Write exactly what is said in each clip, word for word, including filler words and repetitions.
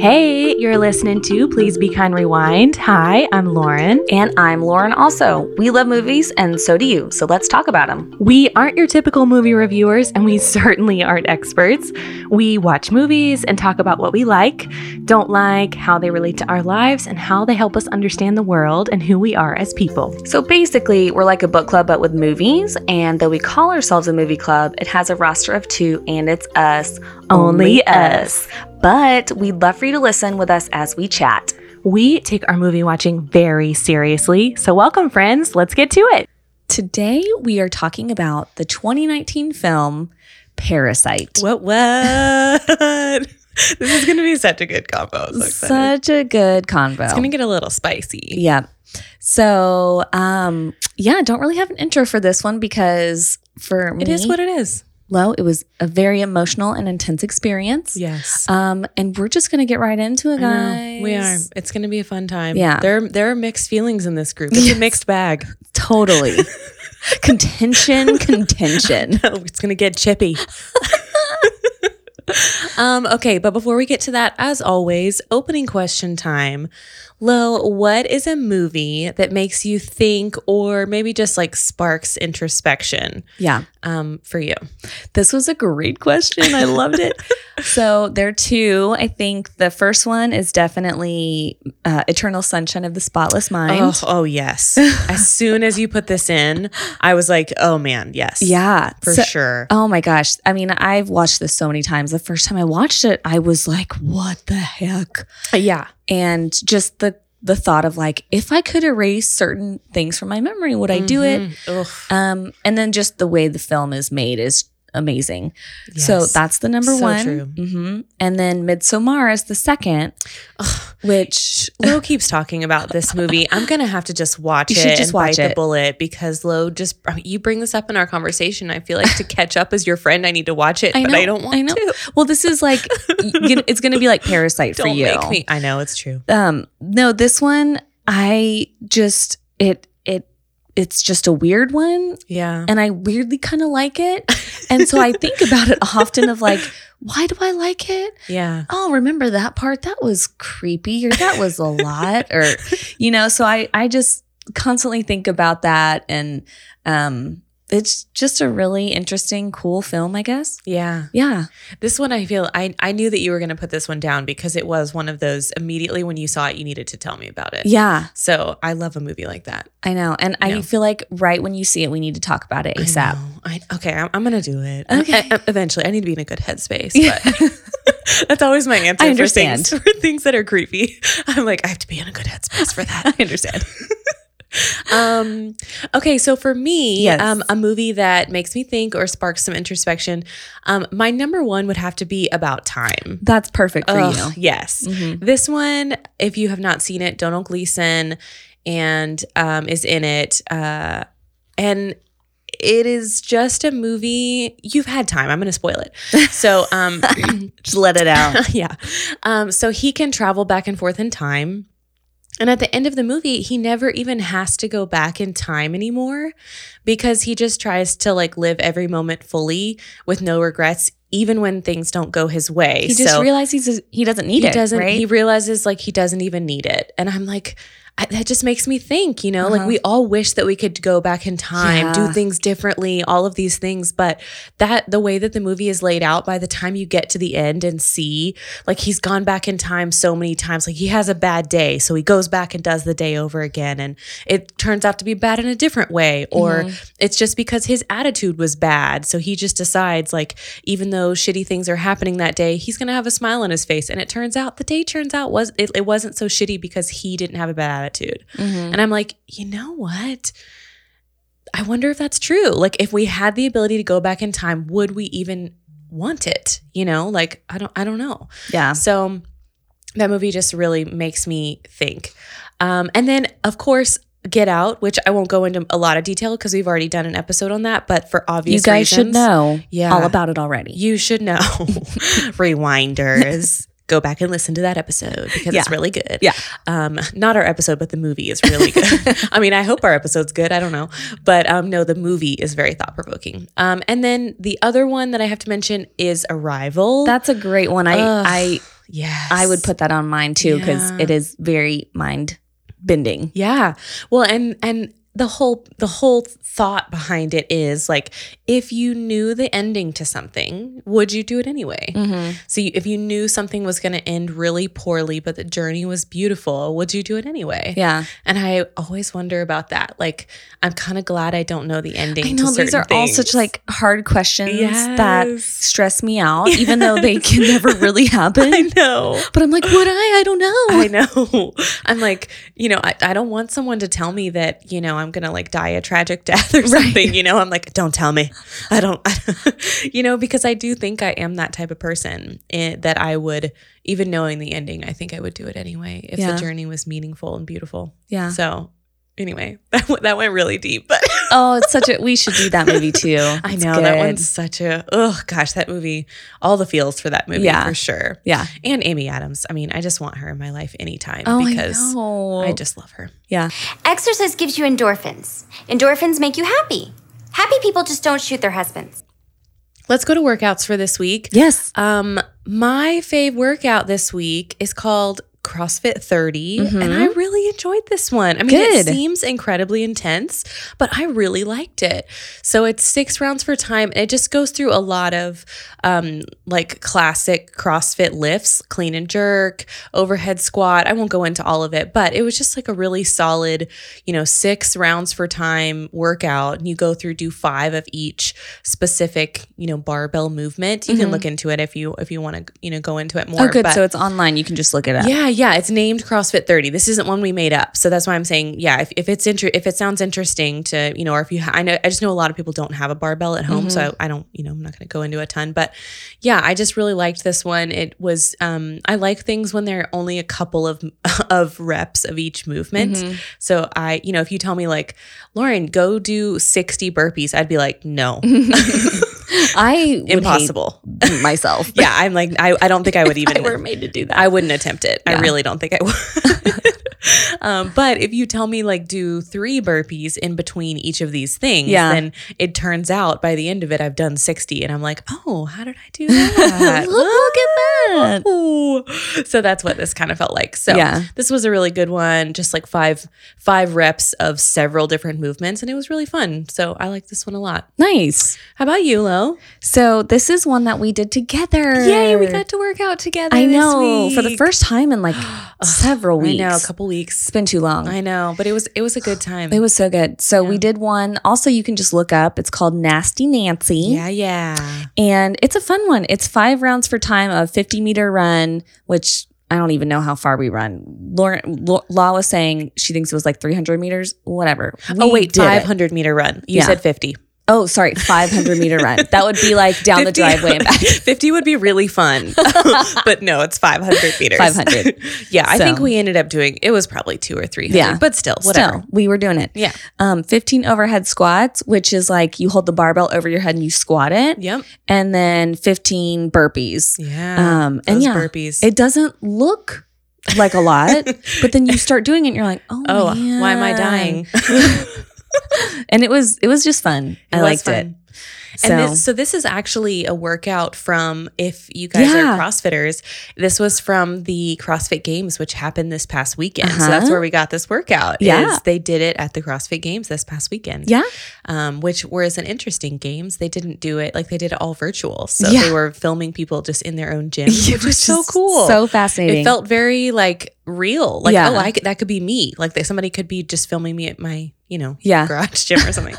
Hey, you're listening to Please Be Kind Rewind. Hi, I'm Lauren. And I'm Lauren also. We love movies and so do you, so let's talk about them. We aren't your typical movie reviewers and we certainly aren't experts. We watch movies and talk about what we like, don't like, how they relate to our lives, and how they help us understand the world and who we are as people. So basically, we're like a book club but with movies, and though we call ourselves a movie club, it has a roster of two and it's us, only, only us. us. But we'd love for you to listen with us as we chat. We take our movie watching very seriously. So welcome, friends. Let's get to it. Today, we are talking about the twenty nineteen film, Parasite. What, what? This is going to be such a good convo. So such a good convo. It's going to get a little spicy. Yeah. So, um, yeah, don't really have an intro for this one because for me. It is what it is. Low. It was a very emotional and intense experience. Yes. Um, and we're just going to get right into it, guys. We are. It's going to be a fun time. Yeah. There, there are mixed feelings in this group. It's yes. a mixed bag. Totally. Contention, contention. Oh, no, it's going to get chippy. um, okay. But before we get to that, as always, opening question time. Lo, what is a movie that makes you think or maybe just like sparks introspection? Yeah. Um, for you? This was a great question. I loved it. So there are two. I think the first one is definitely uh, Eternal Sunshine of the Spotless Mind. Oh, oh yes. As soon as you put this in, I was like, oh man, yes. Yeah. For so, sure. Oh my gosh. I mean, I've watched this so many times. The first time I watched it, I was like, what the heck? Yeah. And just the the thought of like, if I could erase certain things from my memory, would I do it? Mm-hmm. Um, and then just the way the film is made is amazing. Yes. So that's the number so one. True. Mm-hmm. And then Midsommar is the second, Ugh. which Lo keeps talking about this movie. I'm gonna have to just watch you it. Should just and watch bite it. The bullet because Lo just you bring this up in our conversation. I feel like to catch up as your friend, I need to watch it, I know, but I don't want I know. to. Well, this is like it's gonna be like Parasite don't for you. Make me, I know it's true. Um, no, this one I just it it. It's just a weird one. Yeah. And I weirdly kind of like it. And so I think about it often of like, why do I like it? Yeah. Oh, remember that part? That was creepy or that was a lot or, you know, so I, I just constantly think about that. And um, it's just a really interesting, cool film, I guess. Yeah. Yeah. This one, I feel I, I knew that you were going to put this one down because it was one of those immediately when you saw it, you needed to tell me about it. Yeah. So I love a movie like that. I know. And you I know. feel like right when you see it, we need to talk about it ASAP. I I, okay. I'm, I'm going to do it. Okay. I, I, eventually. I need to be in a good headspace. Yeah. But that's always my answer I understand. For things, for things that are creepy. I'm like, I have to be in a good headspace for that. I understand. um okay so for me yes. um a movie that makes me think or sparks some introspection, um my number one would have to be About Time. That's perfect for Ugh, you yes mm-hmm. This one, if you have not seen it, Donald Gleason and um is in it, uh and it is just a movie. You've had time. I'm going to spoil it. So um just let it out. Yeah. Um so he can travel back and forth in time. And at the end of the movie, he never even has to go back in time anymore because he just tries to like live every moment fully with no regrets, even when things don't go his way. He just so realizes he's, he doesn't need he it, doesn't, right? He realizes like he doesn't even need it. And I'm like, I, that just makes me think, you know, uh-huh. like we all wish that we could go back in time, yeah. do things differently, all of these things. But that the way that the movie is laid out, by the time you get to the end and see, like he's gone back in time so many times, like he has a bad day. So he goes back and does the day over again. And it turns out to be bad in a different way. Or mm-hmm. it's just because his attitude was bad. So he just decides like, even though shitty things are happening that day, he's going to have a smile on his face. And it turns out the day turns out was it, it wasn't so shitty because he didn't have a bad attitude. Attitude. Mm-hmm. And I'm like, you know what? I wonder if that's true. Like, if we had the ability to go back in time, would we even want it? You know, like, I don't, I don't know. Yeah. So that movie just really makes me think. Um, and then, of course, Get Out, which I won't go into a lot of detail because we've already done an episode on that, but for obvious reasons. You guys reasons, should know yeah, all about it already. You should know. Rewinders. Go back and listen to that episode because yeah. it's really good. Yeah. Um, not our episode, but the movie is really good. I mean, I hope our episode's good. I don't know. But um, no, the movie is very thought-provoking. Um, and then the other one that I have to mention is Arrival. That's a great one. I, I yes. I would put that on mine too, because yeah. it is very mind bending. Yeah. Well, and and the whole the whole thought behind it is like, if you knew the ending to something, would you do it anyway? Mm-hmm. So you, if you knew something was going to end really poorly, but the journey was beautiful, would you do it anyway? Yeah. And I always wonder about that. Like, I'm kind of glad I don't know the ending. I know, to certain these are things. All such like hard questions yes. that stress me out, yes. even though they can never really happen. I know. But I'm like, would I? I don't know. I know. I'm like, you know, I, I don't want someone to tell me that, you know, I'm going to like die a tragic death or something, right. you know, I'm like, don't tell me. I don't, I don't, you know, because I do think I am that type of person in, that I would, even knowing the ending, I think I would do it anyway if yeah. the journey was meaningful and beautiful. Yeah. So anyway, that, w- that went really deep. But oh, it's such a, we should do that movie too. That's I know good. That one's such a, oh gosh, that movie, all the feels for that movie yeah. for sure. Yeah. And Amy Adams. I mean, I just want her in my life anytime oh, because I, know. I just love her. Yeah. Exercise gives you endorphins. Endorphins make you happy. Happy people just don't shoot their husbands. Let's go to workouts for this week. Yes. Um, my fave workout this week is called CrossFit thirty, mm-hmm. and I really enjoyed this one. I mean, Good. It seems incredibly intense, but I really liked it. So it's six rounds for time, and it just goes through a lot of um, like classic CrossFit lifts, clean and jerk, overhead squat. I won't go into all of it, but it was just like a really solid, you know, six rounds for time workout, and you go through, do five of each specific, you know, barbell movement. You mm-hmm. can look into it if you if you want to, you know, go into it more. Oh, good. But, so it's online. You can just look it up. Yeah. Yeah, it's named CrossFit thirty. This isn't one we made up, so that's why I'm saying, yeah. If, if it's inter- if it sounds interesting to you know, or if you, ha- I know, I just know a lot of people don't have a barbell at home, mm-hmm. so I, I don't, you know, I'm not going to go into a ton, but yeah, I just really liked this one. It was, um, I like things when there are only a couple of of reps of each movement. Mm-hmm. So I, you know, if you tell me like, Lauren, go do sixty burpees, I'd be like, no. I would impossible hate myself. Yeah, I'm like I, I don't think I would even if I were made to do that. I wouldn't attempt it. Yeah. I really don't think I would. um, but if you tell me like do three burpees in between each of these things, yeah. then it turns out by the end of it I've done sixty, and I'm like, oh, how did I do that? look, look at that. Ooh. So that's what this kind of felt like. So yeah. this was a really good one. Just like five five reps of several different movements, and it was really fun. So I like this one a lot. Nice. How about you, Lo? So this is one that we did together. Yay, we got to work out together. I know, this week. For the first time in like several weeks. I know, a couple weeks. It's been too long. I know, but it was it was a good time. It was so good. So yeah. we did one. Also, you can just look up. It's called Nasty Nancy. Yeah, yeah. And it's a fun one. It's five rounds for time of fifty meter run, which I don't even know how far we run. Lauren, L- Law was saying she thinks it was like three hundred meters, whatever. We oh wait, five hundred meter run. You yeah. said fifty. Oh, sorry, five hundred meter run. That would be like down fifty, the driveway and back. fifty would be really fun. But no, it's five hundred meters. five hundred. Yeah, so. I think we ended up doing, it was probably two or three hundred, yeah. but still, whatever. Still, we were doing it. Yeah. Um, fifteen overhead squats, which is like you hold the barbell over your head and you squat it. Yep. And then fifteen burpees. Yeah, um, and yeah, burpees. It doesn't look like a lot, but then you start doing it and you're like, oh, oh man. Why am I dying? And it was it was just fun. It I liked fun. It. So. And this, so this is actually a workout from, if you guys yeah. are CrossFitters, this was from the CrossFit Games, which happened this past weekend. Uh-huh. So that's where we got this workout. Yeah. Is they did it at the CrossFit Games this past weekend. Yeah. Um, which was an interesting games. They didn't do it, like they did it all virtual. So yeah. they were filming people just in their own gym, which was so cool. So fascinating. It felt very like real. Like, yeah. oh, I could, that could be me. Like they, somebody could be just filming me at my, you know, yeah. garage gym or something.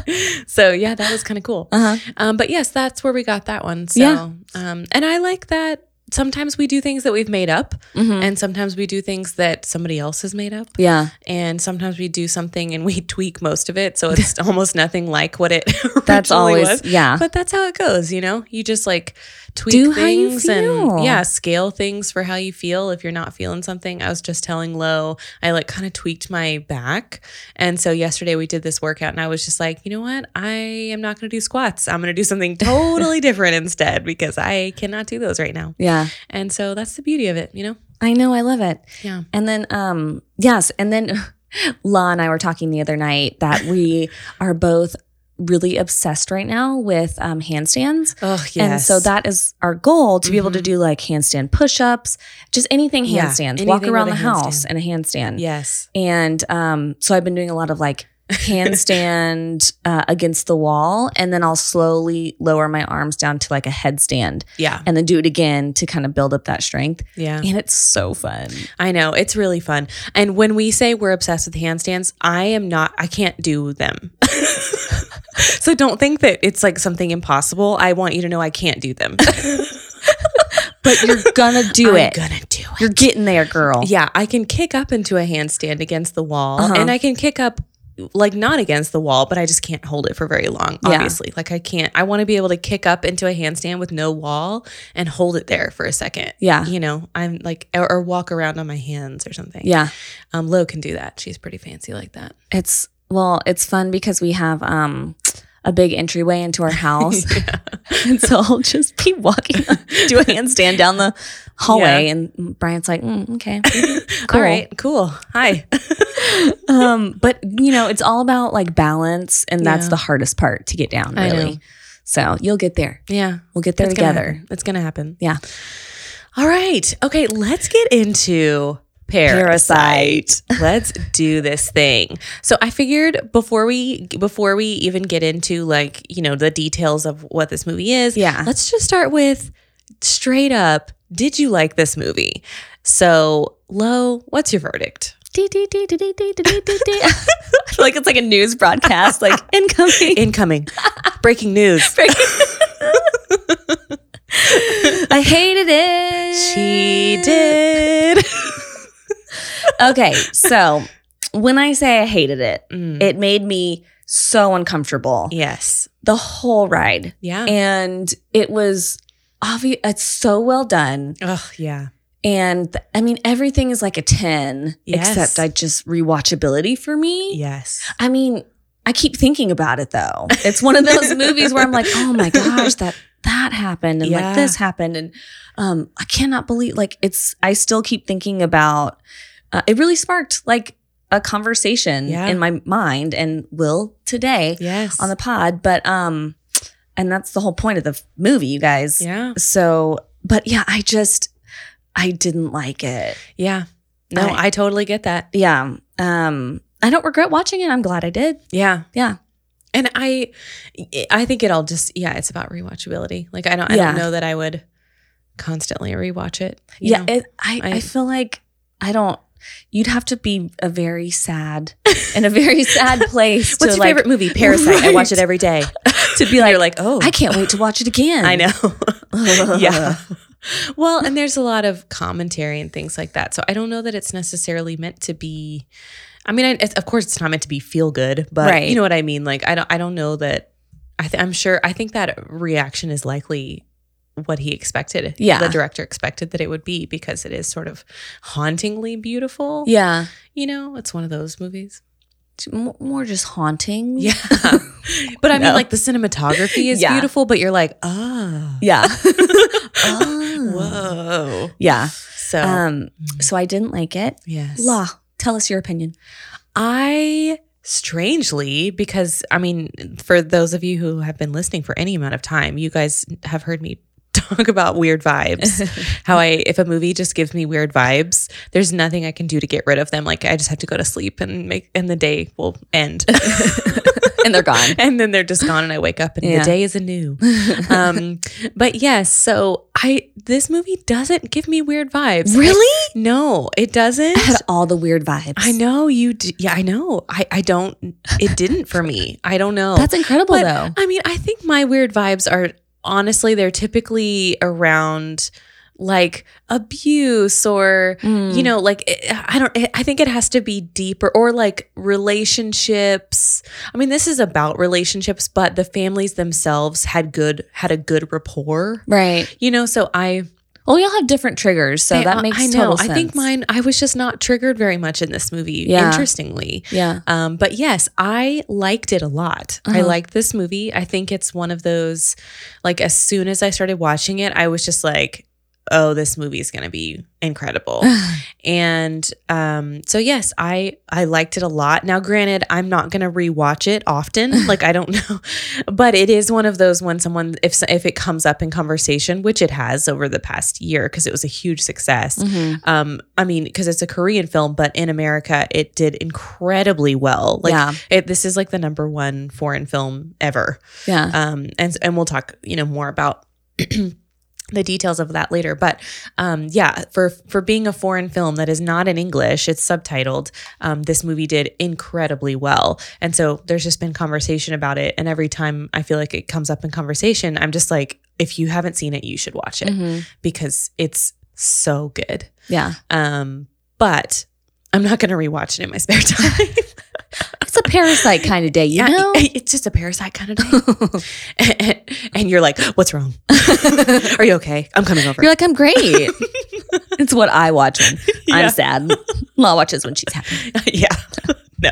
So yeah, that was kind of cool. Uh-huh. Um, but yes, that's where we got that one. So, yeah. um, and I like that. Sometimes we do things that we've made up, mm-hmm. and sometimes we do things that somebody else has made up. Yeah. And sometimes we do something and we tweak most of it. So it's almost nothing like what it that's originally always, was. Yeah. But that's how it goes, you know? You just like tweak do things and yeah, scale things for how you feel if you're not feeling something. I was just telling Lo, I like kind of tweaked my back. And so yesterday we did this workout and I was just like, you know what? I am not going to do squats. I'm going to do something totally different instead because I cannot do those right now. Yeah. And so that's the beauty of it, you know? I know. I love it. Yeah. And then, um, yes. And then La and I were talking the other night that we are both really obsessed right now with um, handstands. Oh, yes. And so that is our goal, to mm-hmm. be able to do like handstand push-ups, just anything handstands, yeah, anything walk around the house in a handstand. Yes. And um, so I've been doing a lot of like handstand uh, against the wall, and then I'll slowly lower my arms down to like a headstand. Yeah. And then do it again to kind of build up that strength. Yeah. And it's so fun. I know. It's really fun. And when we say we're obsessed with handstands, I am not, I can't do them. So don't think that it's like something impossible. I want you to know I can't do them. But you're gonna do I'm it. You're gonna do it. You're getting there, girl. Yeah. I can kick up into a handstand against the wall, uh-huh. and I can kick up like not against the wall, but I just can't hold it for very long, obviously. Yeah. Like I can't, I want to be able to kick up into a handstand with no wall and hold it there for a second. Yeah. You know, I'm like, or, or walk around on my hands or something. Yeah. Um, Lo can do that. She's pretty fancy like that. It's, well, it's fun because we have um a big entryway into our house. And so I'll just be walking, do a handstand down the hallway. Yeah. And Brian's like, mm, okay, cool. All right, cool. Hi. um, but you know, it's all about like balance, and that's yeah. the hardest part to get down, really. So you'll get there. Yeah. We'll get there it's together. Gonna, it's going to happen. Yeah. All right. Okay. Let's get into Parasite. Parasite. Let's do this thing. So I figured before we before we even get into like, you know, the details of what this movie is, yeah. let's just start with straight up, did you like this movie? So, Lo, what's your verdict? Like it's like a news broadcast, like incoming. Incoming. Breaking news. Breaking. I hated it. She did. Okay, so when I say I hated it, mm. it made me so uncomfortable. Yes. The whole ride. Yeah. And it was obvious. It's so well done. Oh, yeah. And th- I mean, everything is like a ten, yes. except I just rewatchability for me. Yes. I mean, I keep thinking about it, though. It's one of those movies where I'm like, oh, my gosh, that that happened. And yeah. like this happened. And um, I cannot believe like it's I still keep thinking about. Uh, it really sparked like a conversation yeah. in my mind and will today yes. on the pod. But, um, and that's the whole point of the movie, you guys. Yeah. So, but yeah, I just, I didn't like it. Yeah. No, I, I totally get that. Yeah. Um, I don't regret watching it. I'm glad I did. Yeah. Yeah. And I, I think it all just, yeah, it's about rewatchability. Like, I don't, I yeah. don't know that I would constantly rewatch it. You yeah. know? It, I, I, I feel like I don't, you'd have to be a very sad in a very sad place. What's your like, favorite movie? Parasite. Right. I watch it every day. To be like, you're like, oh, I can't wait to watch it again. I know. Yeah. Well, and there's a lot of commentary and things like that. So I don't know that it's necessarily meant to be. I mean, I, it's, of course, it's not meant to be feel good, but right. you know what I mean. Like, I don't. I don't know that. I th- I'm sure. I think that reaction is likely what he expected. Yeah. The director expected that it would be, because it is sort of hauntingly beautiful. Yeah. You know, it's one of those movies. More just haunting. Yeah. But I no. mean, like the cinematography is yeah. beautiful, but you're like, oh. Yeah. Oh. Whoa. Yeah. So. Um, so I didn't like it. Yes. La, tell us your opinion. I... Strangely, because I mean, for those of you who have been listening for any amount of time, you guys have heard me talk about weird vibes. How I, if a movie just gives me weird vibes, there's nothing I can do to get rid of them. Like I just have to go to sleep and make, and the day will end. And they're gone. And then they're just gone, and I wake up and yeah. the day is anew. Um, but yes, yeah, so I this movie doesn't give me weird vibes. Really? I, no, it doesn't. I had all the weird vibes. I know you do. Yeah, I know. I, I don't, it didn't for me. I don't know. That's incredible but, though. I mean, I think my weird vibes are, honestly, they're typically around like abuse or, mm. you know, like, I don't, I think it has to be deeper, or like relationships. I mean, this is about relationships, but the families themselves had good, had a good rapport. Right. You know, so I, well, we all have different triggers. So they, that makes I know. total sense. I think mine, I was just not triggered very much in this movie, yeah. interestingly. Yeah. Um, but yes, I liked it a lot. Uh-huh. I liked this movie. I think it's one of those, like, as soon as I started watching it, I was just like, oh, this movie is going to be incredible. And um, so, yes, I, I liked it a lot. Now, granted, I'm not going to rewatch it often. Like, I don't know. But it is one of those when someone, if if it comes up in conversation, which it has over the past year because it was a huge success. Mm-hmm. Um, I mean, because it's a Korean film, but in America, it did incredibly well. Like, yeah. it, this is like the number one foreign film ever. Yeah. Um, and, and we'll talk, you know, more about the details of that later. But um, yeah, for for being a foreign film that is not in English, it's subtitled, um, this movie did incredibly well. And so there's just been conversation about it. And every time I feel like it comes up in conversation, I'm just like, if you haven't seen it, you should watch it mm-hmm. because it's so good. Yeah. Um, but I'm not going to rewatch it in my spare time. It's a Parasite kind of day, you yeah, know? It's just a Parasite kind of day. and, and, and you're like, what's wrong? Are you okay? I'm coming over. You're like, I'm great. It's what I watch when yeah. I'm sad. Law watches when she's happy. Yeah. No.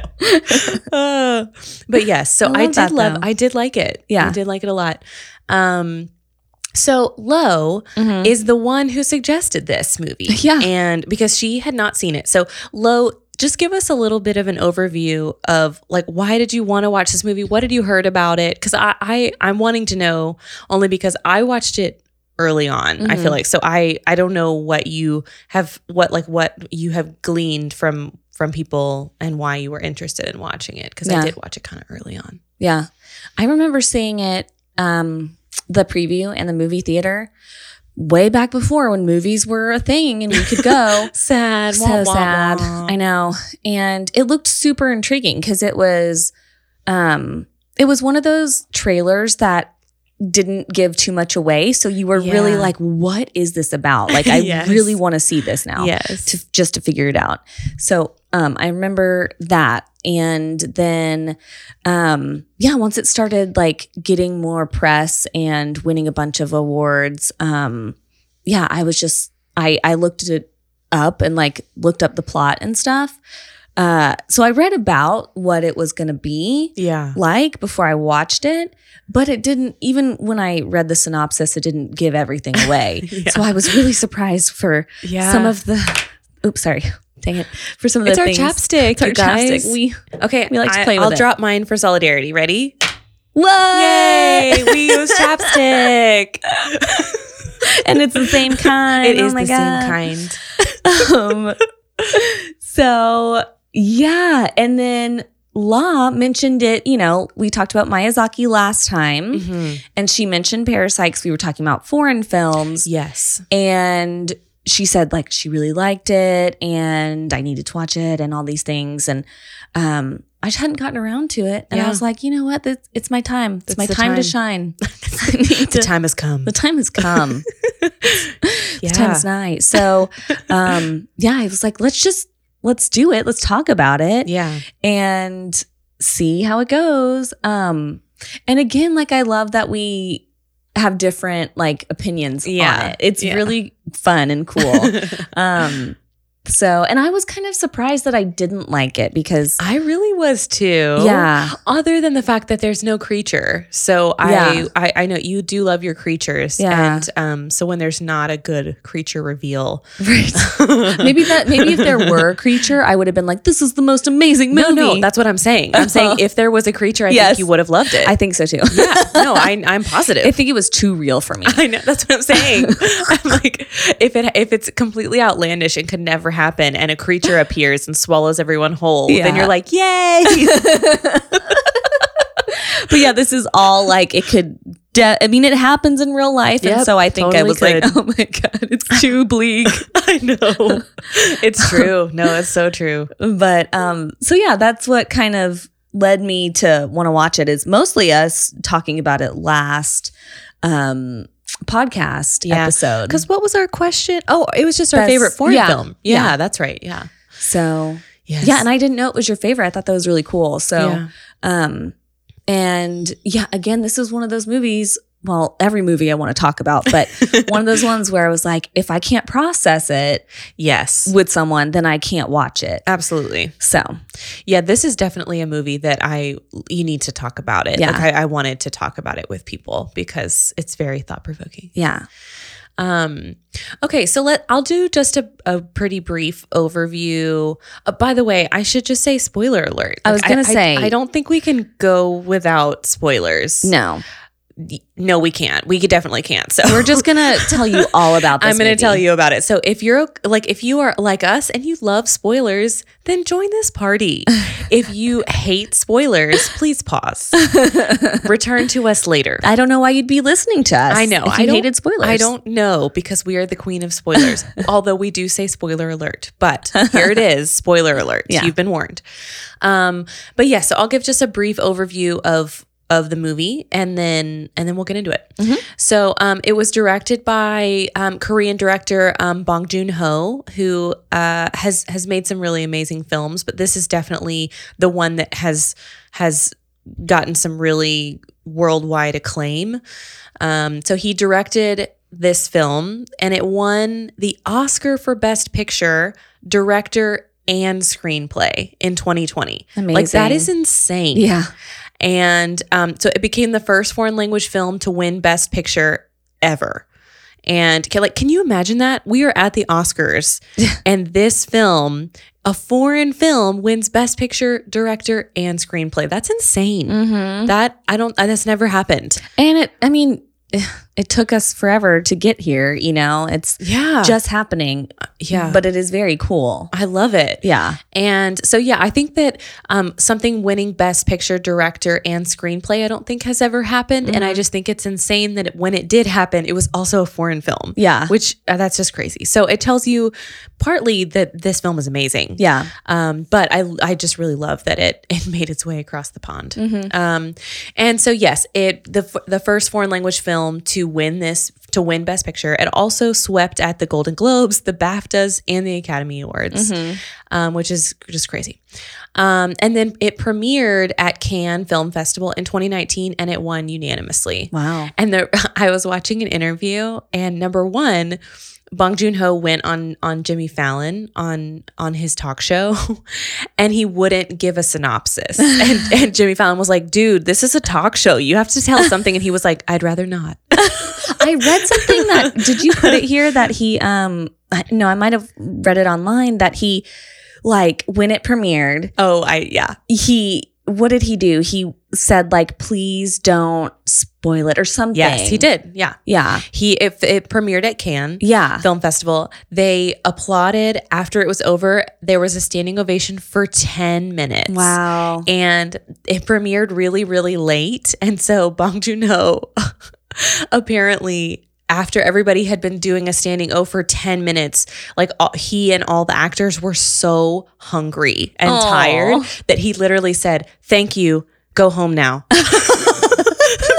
uh, but yes, yeah, so I, I did that, love, though. I did like it. Yeah. I did like it a lot. Um, So Lo mm-hmm. is the one who suggested this movie. Yeah. And because she had not seen it. So Lo, just give us a little bit of an overview of like, why did you want to watch this movie? What did you heard about it? Because I, I, I'm wanting to know only because I watched it early on. Mm-hmm. I feel like, so I, I don't know what you have, what, like what you have gleaned from, from people and why you were interested in watching it. Because yeah. I did watch it kind of early on. Yeah. I remember seeing it, um, the preview and the movie theater way back before when movies were a thing and we could go. sad. So wah, wah, sad. Wah. I know. And it looked super intriguing because it was, um, it was one of those trailers that didn't give too much away. So you were yeah. really like, what is this about? Like, I yes. really want to see this now yes. to, just to figure it out. So um, I remember that. And then, um, yeah, once it started like getting more press and winning a bunch of awards, um, yeah, I was just, I, I looked it up and like looked up the plot and stuff. Uh, so I read about what it was going to be yeah. like before I watched it, but it didn't, even when I read the synopsis, it didn't give everything away. yeah. So I was really surprised for yeah. some of the, oops, sorry. Dang it. For some of the it's things. Our chapstick, it's our guys. Chapstick. We, okay, we like to play I, with I'll it. I'll drop mine for solidarity. Ready? Whoa! Yay! We use chapstick. And it's the same kind. It oh is my the God. Same kind. um, so, yeah. And then La mentioned it, you know, we talked about Miyazaki last time. Mm-hmm. And she mentioned Parasite because we were talking about foreign films. Yes. And she said like she really liked it and I needed to watch it and all these things. And um, I just hadn't gotten around to it. And yeah. I was like, you know what? This, it's my time. It's, it's my time, time to shine. the to, time has come. The time has come. yeah. The time is night. So um, yeah, I was like, let's just, let's do it. Let's talk about it. Yeah. And see how it goes. Um, and again, like I love that we have different like opinions yeah. on it. It's yeah. really fun and cool. um, so, and I was kind of surprised that I didn't like it because I really was too. Yeah. Other than the fact that there's no creature. So I, yeah. I, I know you do love your creatures. Yeah. And um, so when there's not a good creature reveal. Right. maybe that, maybe if there were a creature, I would have been like, this is the most amazing movie. No, no, that's what I'm saying. I'm saying if there was a creature, I yes. think you would have loved it. I think so too. yeah. No, I, I'm positive. I think it was too real for me. I know. That's what I'm saying. I'm like, if it, if it's completely outlandish and could never happen and a creature appears and swallows everyone whole yeah. then you're like yay. But yeah, this is all like it could de- I mean it happens in real life yep, and so I think totally I was could. Like oh my God, it's too bleak. I know, it's true. No, it's so true. But um so yeah, that's what kind of led me to want to watch it, is mostly us talking about it last um podcast yeah. episode. Because what was our question? Oh, it was just our Best, favorite foreign yeah. film. Yeah, yeah, that's right. Yeah. So, yes. yeah, and I didn't know it was your favorite. I thought that was really cool. So, yeah. um, and yeah, again, this is one of those movies. Well, every movie I want to talk about, but one of those ones where I was like, if I can't process it yes, with someone, then I can't watch it. Absolutely. So yeah, this is definitely a movie that I, you need to talk about it. Yeah. Like I, I wanted to talk about it with people because it's very thought provoking. Yeah. Um, okay, so let I'll do just a, a pretty brief overview. Uh, by the way, I should just say spoiler alert. Like, I was going to say. I, I don't think we can go without spoilers. No. No, we can't. We definitely can't. So we're just going to tell you all about this I'm going to tell you about it. So if you're like, if you are like us and you love spoilers, then join this party. If you hate spoilers, please pause. Return to us later. I don't know why you'd be listening to us. I know. If you I hated spoilers. I don't know, because we are the queen of spoilers, although we do say spoiler alert, but here it is. Spoiler alert. Yeah. You've been warned. Um, but yeah, so I'll give just a brief overview of of the movie, and then and then we'll get into it. Mm-hmm. So um, it was directed by um, Korean director um, Bong Joon-ho, who uh, has has made some really amazing films, but this is definitely the one that has has gotten some really worldwide acclaim. Um, so he directed this film, and it won the Oscar for Best Picture, Director, and Screenplay in twenty twenty. Amazing. Like, that is insane. Yeah. And um, so it became the first foreign language film to win Best Picture ever. And like, can you imagine that? We are at the Oscars and this film, a foreign film, wins Best Picture, Director, and Screenplay. That's insane. Mm-hmm. That I don't, that's never happened. And it, I mean, it took us forever to get here, you know? It's yeah. just happening. Yeah. But it is very cool. I love it. Yeah. And so, yeah, I think that um, something winning Best Picture, Director, and Screenplay, I don't think has ever happened. Mm-hmm. And I just think it's insane that it, when it did happen, it was also a foreign film. Yeah. Which, uh, that's just crazy. So it tells you partly that this film is amazing. Yeah. Um, but I I just really love that it, it made its way across the pond. Mm-hmm. Um, and so, yes, it the the first foreign language film to win this, to win Best Picture. It also swept at the Golden Globes, the BAFTAs, and the Academy Awards, mm-hmm. um, which is just crazy. Um, and then it premiered at Cannes Film Festival in twenty nineteen, and it won unanimously. Wow. And the, I was watching an interview, and number one, Bong Joon-ho went on on Jimmy Fallon on on his talk show, and he wouldn't give a synopsis. And, and Jimmy Fallon was like, "Dude, this is a talk show. You have to tell something." And he was like, "I'd rather not." I read something that did you put it here that he um no I might have read it online that he like when it premiered. Oh, I yeah he. What did he do? He said, like, please don't spoil it or something. Yes, he did. Yeah. Yeah. He if it premiered at Cannes yeah. Film Festival. They applauded after it was over. There was a standing ovation for ten minutes. Wow. And it premiered really, really late. And so Bong Joon-ho apparently, after everybody had been doing a standing O for ten minutes, like all, he and all the actors were so hungry and Aww. tired that he literally said, "Thank you, go home now."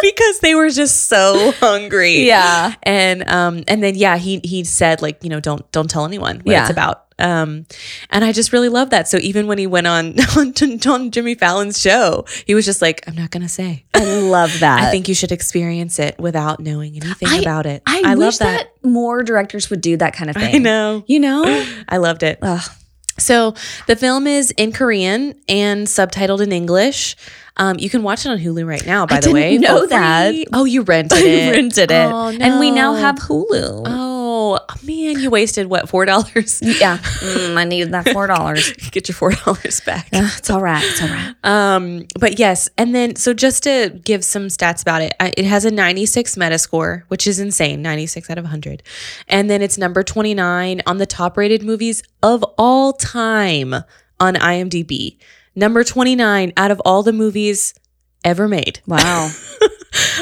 Because they were just so hungry. Yeah. And um and then yeah, he he said, like, you know, don't don't tell anyone what yeah. it's about. Um and I just really love that. So even when he went on, on on Jimmy Fallon's show, he was just like, "I'm not gonna say." I love that. I think you should experience it without knowing anything I, about it. I, I, I wish love that. that more directors would do that kind of thing. I know. You know? I loved it. Ugh. So the film is in Korean and subtitled in English. Um, you can watch it on Hulu right now, by I the didn't way. know oh, that. Free. Oh, you rented it. I rented it. Oh, no. And we now have Hulu. Oh, man, you wasted, what, four dollars? Yeah, mm, I needed that four dollars. Get your four dollars back. Yeah, it's all right. It's all right. Um, but yes, and then, so just to give some stats about it, it has a ninety-six Metascore, which is insane, ninety-six out of one hundred. And then it's number twenty-nine on the top-rated movies of all time on IMDb. Number twenty-nine out of all the movies ever made. Wow.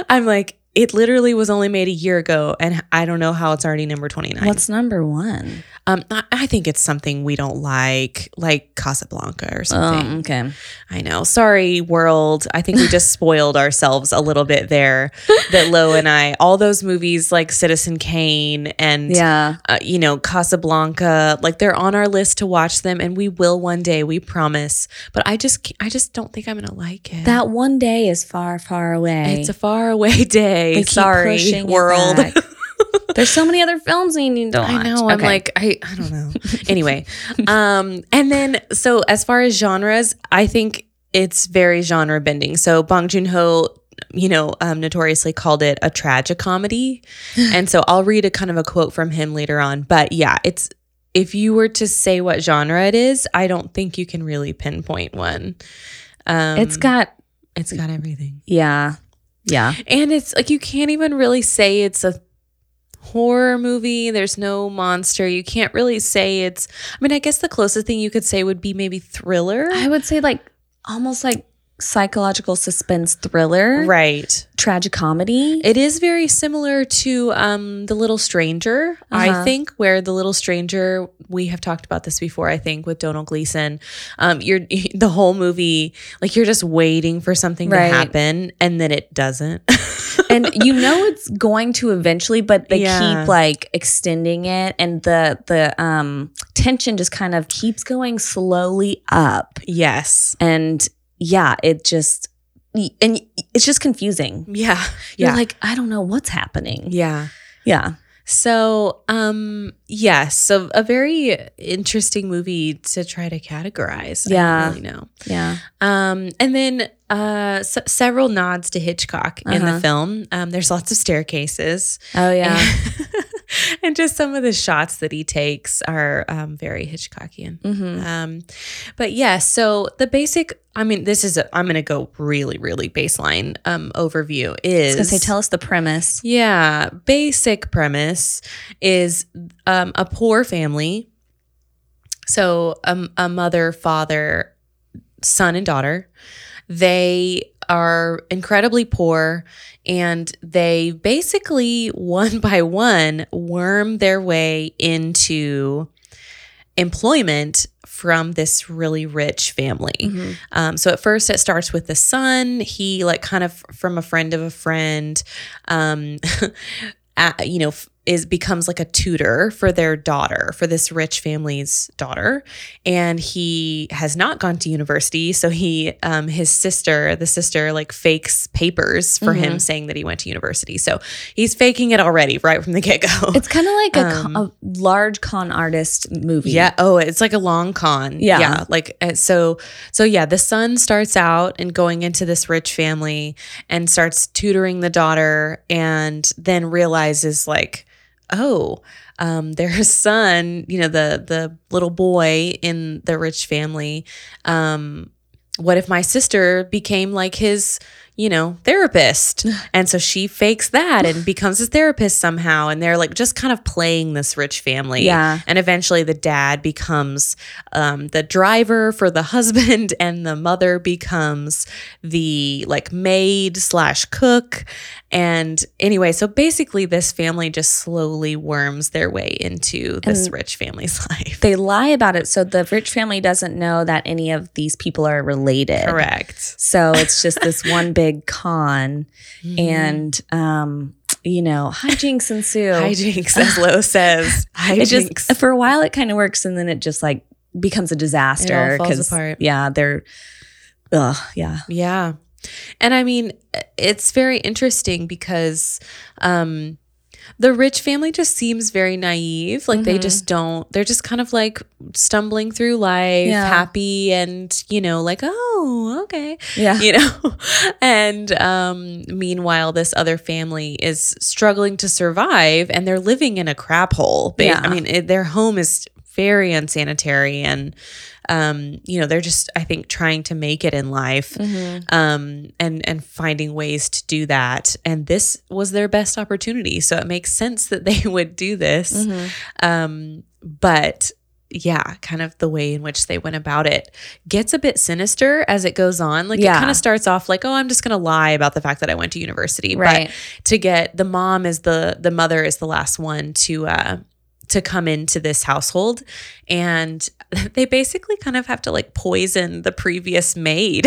I'm like, it literally was only made a year ago, and I don't know how it's already number twenty-nine. What's number one? Um, I, I think it's something we don't like, like Casablanca or something. Oh, okay. I know. Sorry, world. I think we just spoiled ourselves a little bit there. That Lo and I, all those movies like Citizen Kane and, yeah. uh, you know, Casablanca, like they're on our list to watch them, and we will one day, we promise. But I just, I just don't think I'm going to like it. That one day is far, far away. It's a far away day. They Sorry, world. There's so many other films you need to watch. I know. Okay. I'm like, I, I don't know. Anyway. Um, and then, so as far as genres, I think it's very genre bending. So Bong Joon-ho you know, um, notoriously called it a tragicomedy. And so I'll read a kind of a quote from him later on. But yeah, it's, if you were to say what genre it is, I don't think you can really pinpoint one. Um, it's got, it's got everything. Yeah. Yeah. And it's like, you can't even really say it's a horror movie. There's no monster. You can't really say it's, I mean, I guess the closest thing you could say would be maybe thriller. I would say like, almost like psychological suspense thriller. Right. Tragicomedy. It is very similar to um, The Little Stranger, uh-huh. I think, where The Little Stranger, we have talked about this before, I think, with Donald Gleason. Um, you're the whole movie, like you're just waiting for something right. to happen, and then it doesn't. And you know it's going to eventually, but they yeah. keep like extending it, and the the um, tension just kind of keeps going slowly up. Yes. And yeah, it just, and it's just confusing. Yeah. You're yeah. like, I don't know what's happening. Yeah. Yeah. So, um, yeah, so a very interesting movie to try to categorize. Yeah. I don't really know. Yeah. Um, and then uh, s- several nods to Hitchcock uh-huh. in the film. Um, there's lots of staircases. Oh, yeah. And just some of the shots that he takes are um, very Hitchcockian. Mm-hmm. Um, but yeah, so the basic, I mean, this is, a, I'm going to go really, really baseline um, overview is. I was going to say, tell us the premise. Yeah. Basic premise is um, a poor family. So um, a mother, father, son, and daughter. They are incredibly poor, and they basically one by one worm their way into employment from this really rich family. Mm-hmm. Um, so at first it starts with the son. He like kind of from a friend of a friend, um, at, you know, is becomes like a tutor for their daughter, for this rich family's daughter. And he has not gone to university. So he, um, his sister, the sister like fakes papers for mm-hmm. him saying that he went to university. So he's faking it already right from the get-go. It's kind of like a, um, con, a large con artist movie. Yeah. Oh, it's like a long con. Yeah. yeah. Like, so, so yeah, the son starts out and going into this rich family and starts tutoring the daughter, and then realizes like, oh, um, their son, you know, the the little boy in the rich family. Um, what if my sister became like his, you know, therapist? And so she fakes that and becomes his therapist somehow. And they're like just kind of playing this rich family. Yeah. And eventually the dad becomes um, the driver for the husband, and the mother becomes the like maid slash cook. And anyway, so basically this family just slowly worms their way into this and rich family's life. They lie about it. So the rich family doesn't know that any of these people are related. Correct. So it's just this one big con. Mm-hmm. And, um, you know, hijinks ensue. Hijinks, as Lo says. Hijinks. It just, for a while it kind of works, and then it just like becomes a disaster. It all falls apart. Yeah, they're, ugh, yeah. Yeah. And I mean, it's very interesting because um, the rich family just seems very naive. Like mm-hmm. they just don't, they're just kind of like stumbling through life, yeah. happy and, you know, like, oh, okay. Yeah. You know, and um, meanwhile, this other family is struggling to survive, and they're living in a crap hole. But, yeah. I mean, it, their home is very unsanitary, and um, you know, they're just, I think, trying to make it in life, mm-hmm. um, and and finding ways to do that. And this was their best opportunity, so it makes sense that they would do this. Mm-hmm. Um, but yeah, kind of the way in which they went about it gets a bit sinister as it goes on. Like yeah. it kind of starts off like, oh, I'm just going to lie about the fact that I went to university, right. But to get the mom is the the mother is the last one to. Uh, to come into this household, and they basically kind of have to like poison the previous maid.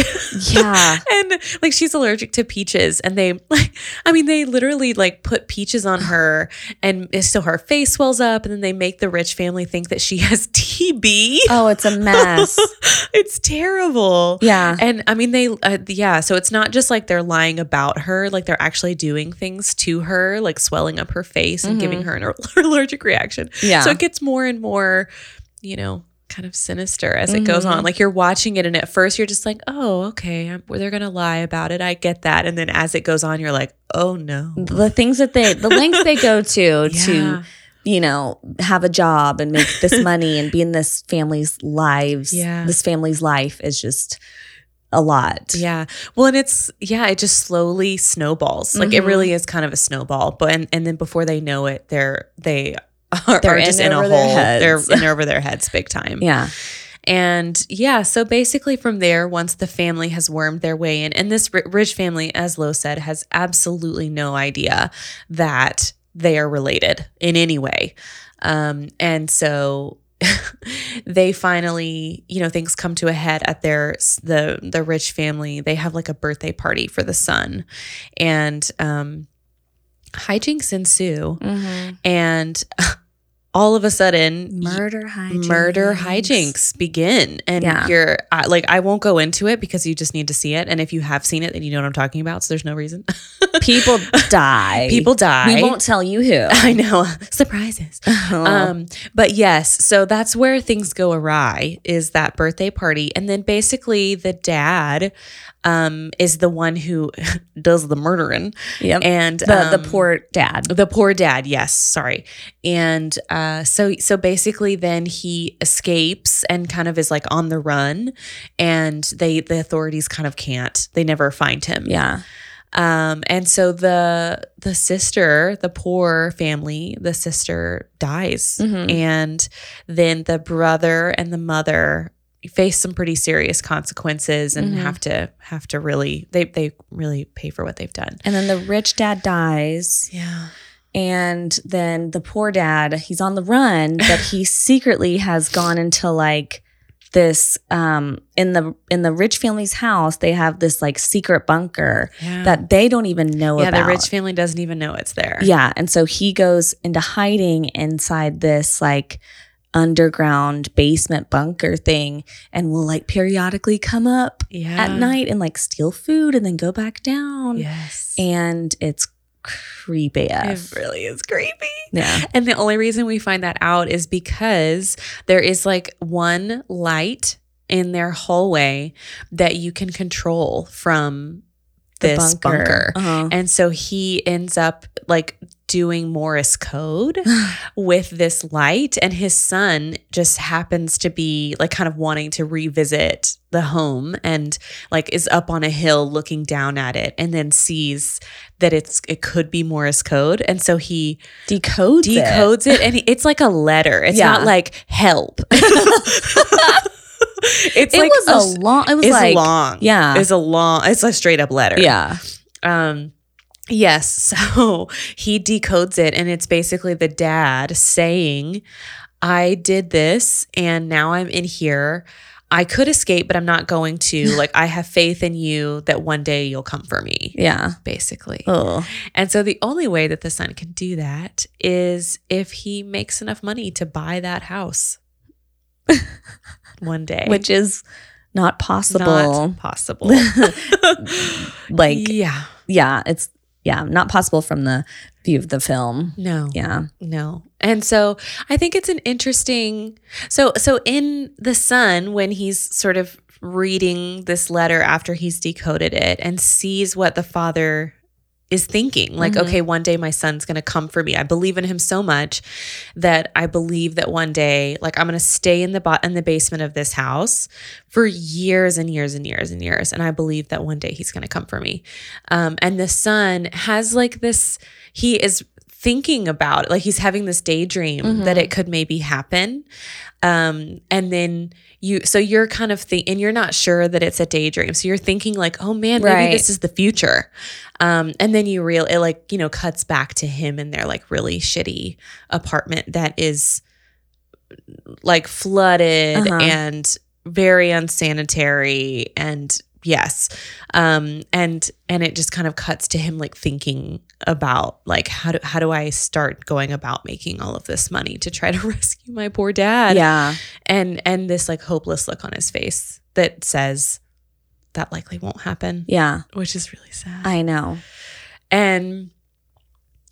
Yeah. And like she's allergic to peaches, and they like, I mean, they literally like put peaches on her, and so her face swells up, and then they make the rich family think that she has T B. Oh, it's a mess. It's terrible. Yeah. And I mean, they, uh, yeah. So it's not just like they're lying about her, like they're actually doing things to her, like swelling up her face and mm-hmm. giving her an allergic reaction. Yeah. So it gets more and more, you know, kind of sinister as it mm-hmm. goes on. Like you're watching it and at first you're just like, oh, okay, I'm, they're going to lie about it. I get that. And then as it goes on, you're like, oh no. The things that they, the lengths they go to, yeah. to, you know, have a job and make this money and be in this family's lives. Yeah. This family's life is just a lot. Yeah. Well, and it's, yeah, it just slowly snowballs. Like mm-hmm. it really is kind of a snowball, but, and, and then before they know it, they're, they are, they're are just in, in a hole. They're in over their heads big time. Yeah. And yeah, so basically from there, once the family has wormed their way in, and this rich family, as Lo said, has absolutely no idea that they are related in any way. Um, and so they finally, you know, things come to a head at their, the, the rich family. They have like a birthday party for the son, and um, hijinks ensue. Mm-hmm. And all of a sudden, murder hijinks, murder hijinks begin. And yeah. you're I, like, I won't go into it because you just need to see it. And if you have seen it, then you know what I'm talking about. So there's no reason. People die. People die. We won't tell you who. I know. Surprises. Oh. Um, but yes, so that's where things go awry, is that birthday party. And then basically the dad um, is the one who does the murdering. Yep. And the, um, the poor dad. The poor dad. Yes. Sorry. And, um, Uh, so so basically then he escapes and kind of is like on the run, and they the authorities kind of can't. They never find him. Yeah. Um, and so the the sister, the poor family, the sister dies. Mm-hmm. And then the brother and the mother face some pretty serious consequences and mm-hmm. have to have to really they they really pay for what they've done. And then the rich dad dies. Yeah. And then the poor dad, he's on the run, but he secretly has gone into like this um, in the in the rich family's house. They have this like secret bunker yeah. that they don't even know yeah, about. Yeah, the rich family doesn't even know it's there. Yeah, and so he goes into hiding inside this like underground basement bunker thing, and will like periodically come up yeah. at night and like steal food and then go back down. Yes, and it's creepy ass. It really is creepy. Yeah. And the only reason we find that out is because there is like one light in their hallway that you can control from this the bunker. bunker. Uh-huh. And so he ends up like doing Morse code with this light, and his son just happens to be like kind of wanting to revisit the home, and like is up on a hill looking down at it, and then sees that it's it could be Morse code, and so he decodes decodes it, it and he, it's like a letter. It's yeah. not like help. It's it like was a, a long. It was it's like long. Yeah, it's a long. It's a straight up letter. Yeah. Um. Yes. So he decodes it, and it's basically the dad saying, "I did this, and now I'm in here. I could escape, but I'm not going to. Like, I have faith in you that one day you'll come for me." Yeah. Basically. Ugh. And so the only way that the son can do that is if he makes enough money to buy that house. One day, which is not possible. Not possible. Like, yeah, yeah, it's yeah, not possible from the view of the film. No, yeah, no. And so I think it's an interesting. So, so in The Sun, when he's sort of reading this letter after he's decoded it and sees what the father is thinking, like, mm-hmm. okay, one day my son's going to come for me. I believe in him so much that I believe that one day, like, I'm going to stay in the bo- in the basement of this house for years and years and years and years. And I believe that one day he's going to come for me. Um, and the son has like this, he is thinking about it. Like, he's having this daydream mm-hmm. that it could maybe happen. Um, and then you, so you're kind of thinking, and you're not sure that it's a daydream. So you're thinking like, oh man, maybe right. this is the future. Um, and then you real, it like, you know, cuts back to him in their like really shitty apartment that is like flooded uh-huh. and very unsanitary and yes. Um, and, and it just kind of cuts to him like thinking about like, how do, how do I start going about making all of this money to try to rescue my poor dad? Yeah. And, and this like hopeless look on his face that says that likely won't happen. Yeah. Which is really sad. I know. And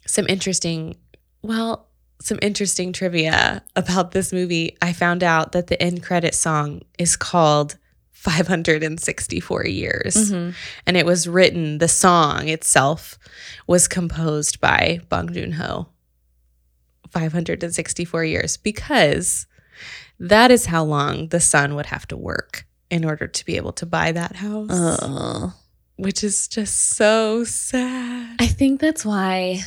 some interesting, well, some interesting trivia about this movie. I found out that the end credit song is called five hundred sixty-four years. Mm-hmm. And it was written, the song itself was composed by Bong Joon-ho. five hundred sixty-four years, because that is how long the son would have to work in order to be able to buy that house. Uh, which is just so sad. I think that's why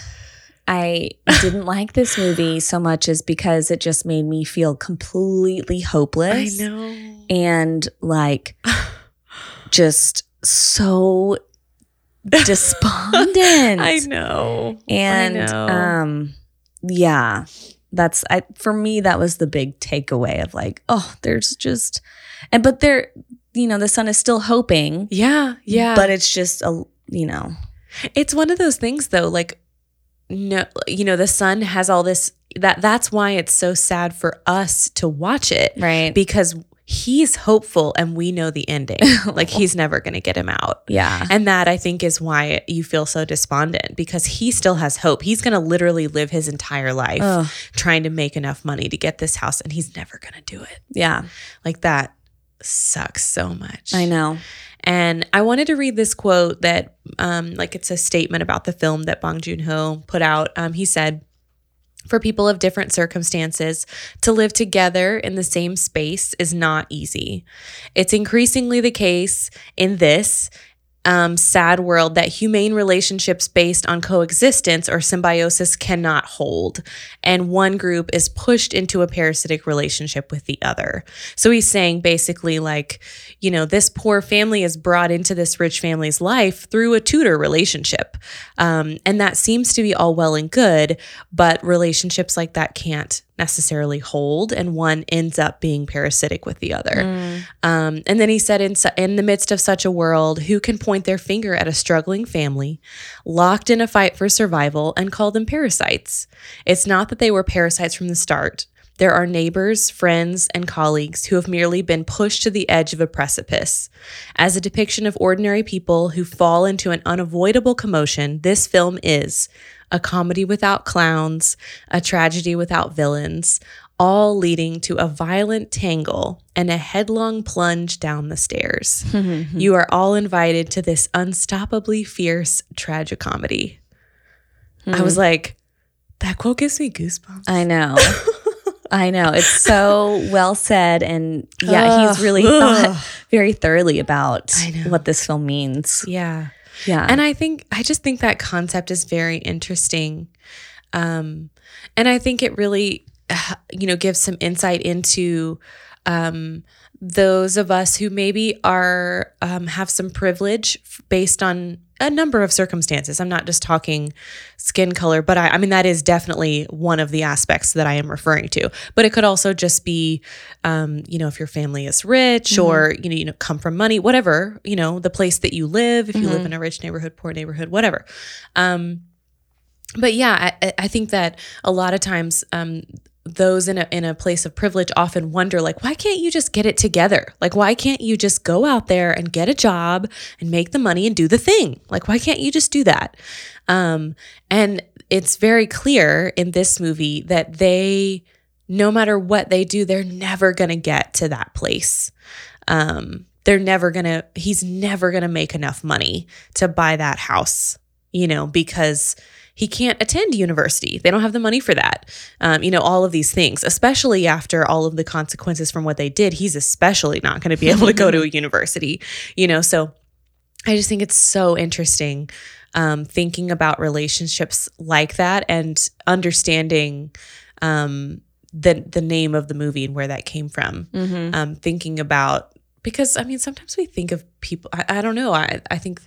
I didn't like this movie so much, is because it just made me feel completely hopeless. I know. And like just so despondent. I know. And I know. um yeah, that's I for me that was the big takeaway of like, oh, there's just and but there you know, the son is still hoping. Yeah, yeah. But it's just a you know. It's one of those things though, like No, you know, the son has all this, that that's why it's so sad for us to watch it. Right. Because he's hopeful and we know the ending. Like he's never going to get him out. Yeah. And that I think is why you feel so despondent, because he still has hope. He's going to literally live his entire life Ugh. trying to make enough money to get this house, and he's never going to do it. Yeah. Like that sucks so much. I know. And I wanted to read this quote that, um, like, it's a statement about the film that Bong Joon-ho put out. Um, he said, "For people of different circumstances, to live together in the same space is not easy. It's increasingly the case in this um, sad world that humane relationships based on coexistence or symbiosis cannot hold, and one group is pushed into a parasitic relationship with the other." So he's saying basically like, you know, this poor family is brought into this rich family's life through a tutor relationship. Um, and that seems to be all well and good, but relationships like that can't necessarily hold, and one ends up being parasitic with the other. Mm. Um, and then he said, in, su- in the midst of such a world, who can point their finger at a struggling family locked in a fight for survival and call them parasites? It's not that they were parasites from the start. There are neighbors, friends, and colleagues who have merely been pushed to the edge of a precipice. As a depiction of ordinary people who fall into an unavoidable commotion, this film is a comedy without clowns, a tragedy without villains, all leading to a violent tangle and a headlong plunge down the stairs. You are all invited to this unstoppably fierce tragicomedy. Mm-hmm. I was like, that quote gives me goosebumps. I know. I know. It's so well said. And yeah, he's really thought very thoroughly about what this film means. Yeah. Yeah. And I think, I just think that concept is very interesting. Um, and I think it really, you know, gives some insight into um, those of us who maybe are, um, have some privilege based on a number of circumstances. I'm not just talking skin color, but I, I mean, that is definitely one of the aspects that I am referring to. But it could also just be, um, you know, if your family is rich mm-hmm. or, you know, you know, come from money, whatever, you know, the place that you live, if mm-hmm. you live in a rich neighborhood, poor neighborhood, whatever. Um, but yeah, I, I think that a lot of times, um, those in a in a place of privilege often wonder, like, why can't you just get it together? Like, why can't you just go out there and get a job and make the money and do the thing? Like, why can't you just do that? Um, and it's very clear in this movie that they, no matter what they do, they're never going to get to that place. Um, they're never going to, he's never going to make enough money to buy that house, you know, because he can't attend university. They don't have the money for that. Um, you know, all of these things, especially after all of the consequences from what they did, he's especially not going to be able to go to a university, you know? So I just think it's so interesting um, thinking about relationships like that and understanding um, the, the name of the movie and where that came from. Mm-hmm. Um, thinking about, because I mean, sometimes we think of people, I, I don't know. I, I think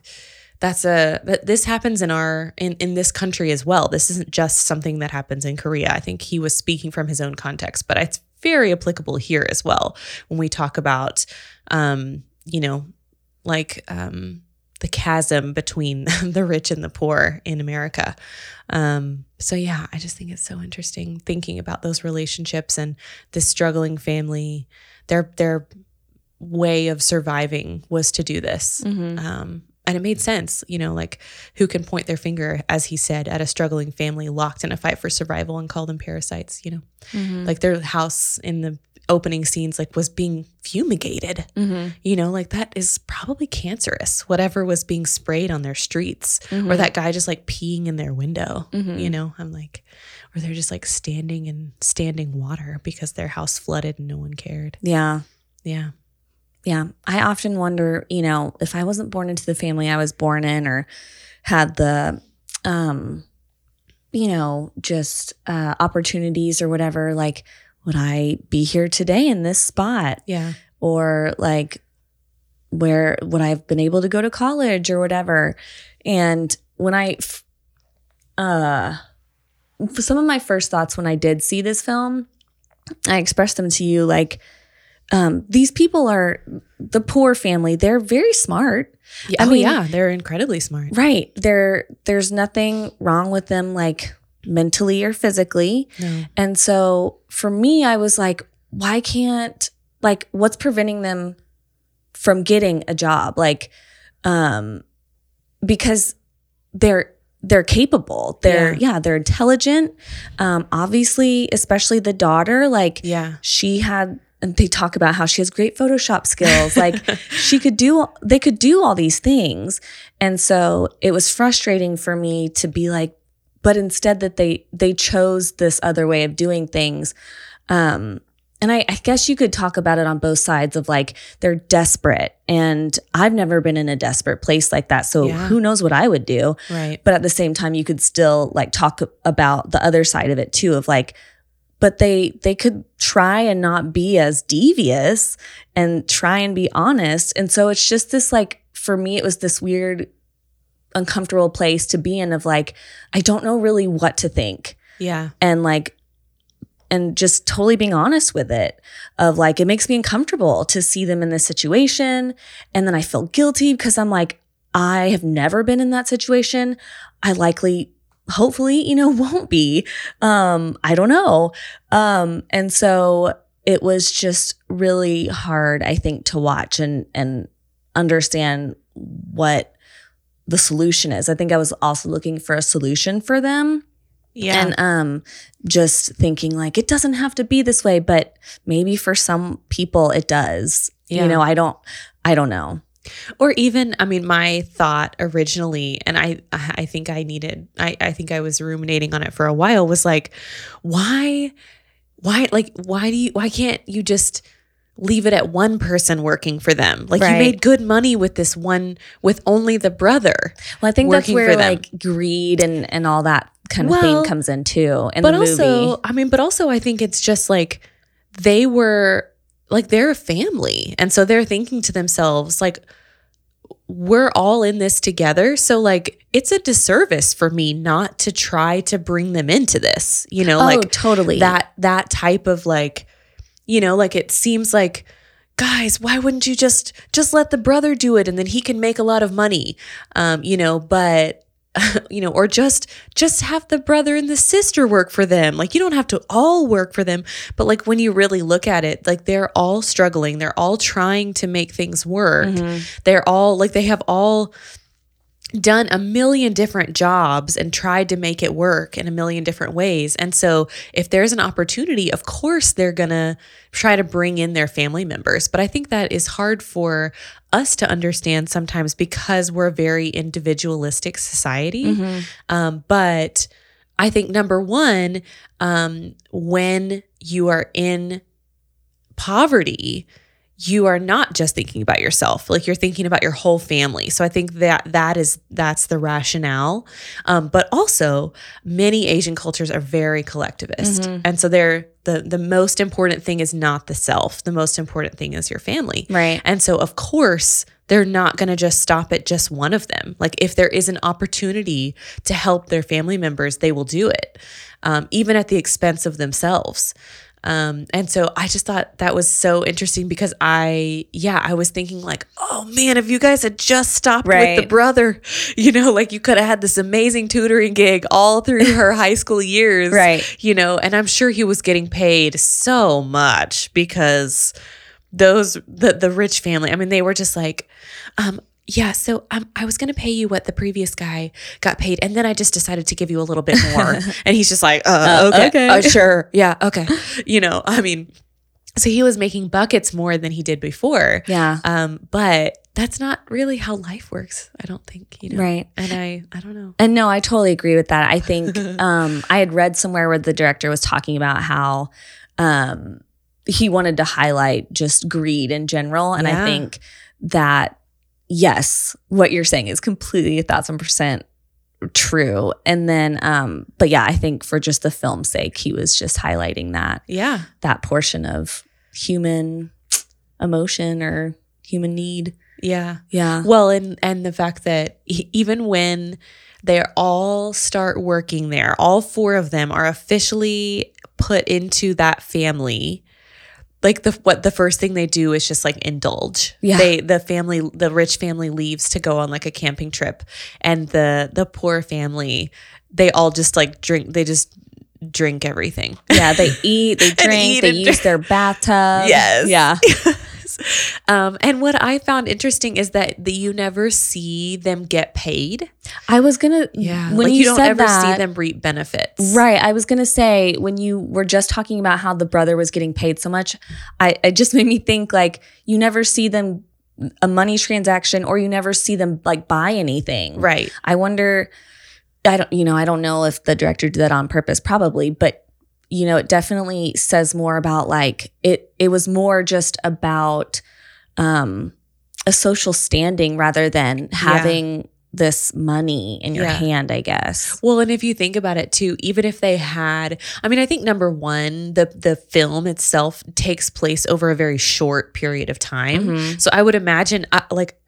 That's a that this happens in our in, in this country as well. This isn't just something that happens in Korea. I think he was speaking from his own context, but it's very applicable here as well when we talk about, um, you know, like um, the chasm between the rich and the poor in America. Um, so yeah, I just think it's so interesting thinking about those relationships and this struggling family. Their their way of surviving was to do this. Mm-hmm. Um, And it made sense, you know, like, who can point their finger, as he said, at a struggling family locked in a fight for survival and call them parasites, you know, mm-hmm. like their house in the opening scenes, like, was being fumigated, mm-hmm. you know, like, that is probably cancerous, whatever was being sprayed on their streets, mm-hmm. or that guy just like peeing in their window, mm-hmm. you know, I'm like, or they're just like standing in standing water because their house flooded and no one cared. Yeah. Yeah. Yeah. I often wonder, you know, if I wasn't born into the family I was born in, or had the, um, you know, just uh, opportunities or whatever, like, would I be here today in this spot? Yeah. Or like, where would I have been able to go to college or whatever? And when I, uh, some of my first thoughts when I did see this film, I expressed them to you, like, Um, these people are the poor family. They're very smart. Yeah, I mean, oh yeah, they're incredibly smart. Right. They're, there's nothing wrong with them, like, mentally or physically. No. And so for me, I was like, why can't, like, what's preventing them from getting a job? Like, um, because they're, they're capable. They're, yeah, yeah they're intelligent. Um, obviously, especially the daughter, like, yeah. she had, and they talk about how she has great Photoshop skills. Like, she could do, they could do all these things. And so it was frustrating for me to be like, but instead that they, they chose this other way of doing things. Um, and I, I guess you could talk about it on both sides of, like, they're desperate, and I've never been in a desperate place like that. So yeah. who knows what I would do. Right. But at the same time, you could still, like, talk about the other side of it too, of like, but they they could try and not be as devious and try and be honest. And so it's just this, like, for me, it was this weird, uncomfortable place to be in of, like, I don't know really what to think. Yeah. And like, and just totally being honest with it of, like, it makes me uncomfortable to see them in this situation. And then I feel guilty because I'm like, I have never been in that situation. I likely hopefully, you know, won't be. Um, I don't know. Um, and so it was just really hard, I think, to watch and and understand what the solution is. I think I was also looking for a solution for them. Yeah. And um, just thinking, like, it doesn't have to be this way, but maybe for some people it does. Yeah. You know, I don't, I don't know. Or even, I mean, my thought originally, and I, I think I needed, I, I think I was ruminating on it for a while, was like, why, why, like, why do you, why can't you just leave it at one person working for them? Like, right. you made good money with this one, with only the brother. Well, I think that's where, like, greed and, and all that kind of well, thing comes in too. In but the also, movie. I mean, but also I think it's just like, they were, like, they're a family. And so they're thinking to themselves, like, we're all in this together. So, like, it's a disservice for me not to try to bring them into this, you know, oh, like totally that, that type of, like, you know, like, it seems like, guys, why wouldn't you just, just let the brother do it? And then he can make a lot of money, um, you know, but you know, or just, just have the brother and the sister work for them. Like, you don't have to all work for them, but, like, when you really look at it, like, they're all struggling. They're all trying to make things work. Mm-hmm. They're all, like, they have all done a million different jobs and tried to make it work in a million different ways. And so if there's an opportunity, of course they're going to try to bring in their family members. But I think that is hard for us to understand sometimes because we're a very individualistic society. Mm-hmm. Um, but I think number one, um, when you are in poverty, you are not just thinking about yourself, like, you're thinking about your whole family. So I think that that is, that's the rationale. Um, but also many Asian cultures are very collectivist. Mm-hmm. And so they're, the, the most important thing is not the self. The most important thing is your family. Right. And so of course they're not going to just stop at just one of them. Like, if there is an opportunity to help their family members, they will do it. Um, even at the expense of themselves. Um, and so I just thought that was so interesting because I, yeah, I was thinking, like, oh man, if you guys had just stopped right. with the brother, you know, like, you could have had this amazing tutoring gig all through her high school years, right? You know, and I'm sure he was getting paid so much because those, the, the rich family, I mean, they were just like, um, yeah, so um, I was going to pay you what the previous guy got paid. And then I just decided to give you a little bit more. And he's just like, uh, uh, okay, okay. Uh, sure. Yeah. Okay. You know, I mean, so he was making buckets more than he did before. Yeah. Um, but that's not really how life works, I don't think, you know. Right. And I, I don't know. And no, I totally agree with that. I think um, I had read somewhere where the director was talking about how um, he wanted to highlight just greed in general. And yeah. I think that, yes, what you're saying is completely a thousand percent true. And then, um, but yeah, I think for just the film's sake, he was just highlighting that. Yeah. That portion of human emotion or human need. Yeah. Yeah. Well, and, and the fact that he, even when they all start working there, all four of them are officially put into that family. Like the what the first thing they do is just like indulge. Yeah. They the family the rich family leaves to go on like a camping trip, and the the poor family, they all just like drink they just drink everything. Yeah, they eat, they drink, eat they use drink. Their bathtub. Yes. Yeah. Um, and what I found interesting is that the, you never see them get paid. I was gonna, yeah, when like you, you don't said ever that, see them reap benefits, right? I was gonna say when you were just talking about how the brother was getting paid so much, I it just made me think like you never see them a money transaction, or you never see them like buy anything, right? I wonder, I don't, you know, I don't know if the director did that on purpose, probably, but. You know, it definitely says more about like it. It was more just about um, a social standing rather than having yeah. this money in your yeah. hand, I guess. Well, and if you think about it too, even if they had, I mean, I think number one, the the film itself takes place over a very short period of time. Mm-hmm. So I would imagine, uh, like,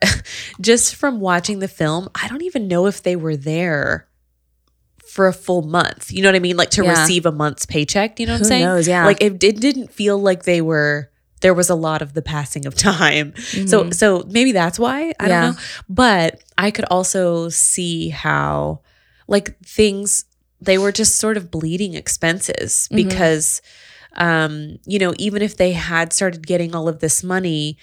just from watching the film, I don't even know if they were there for a full month, you know what I mean? Like to yeah. receive a month's paycheck, you know what Who I'm saying? Knows, yeah. Like it, it didn't feel like they were, there was a lot of the passing of time. Mm-hmm. So so maybe that's why, I yeah. don't know. But I could also see how like things, they were just sort of bleeding expenses mm-hmm. because, um, you know, even if they had started getting all of this money,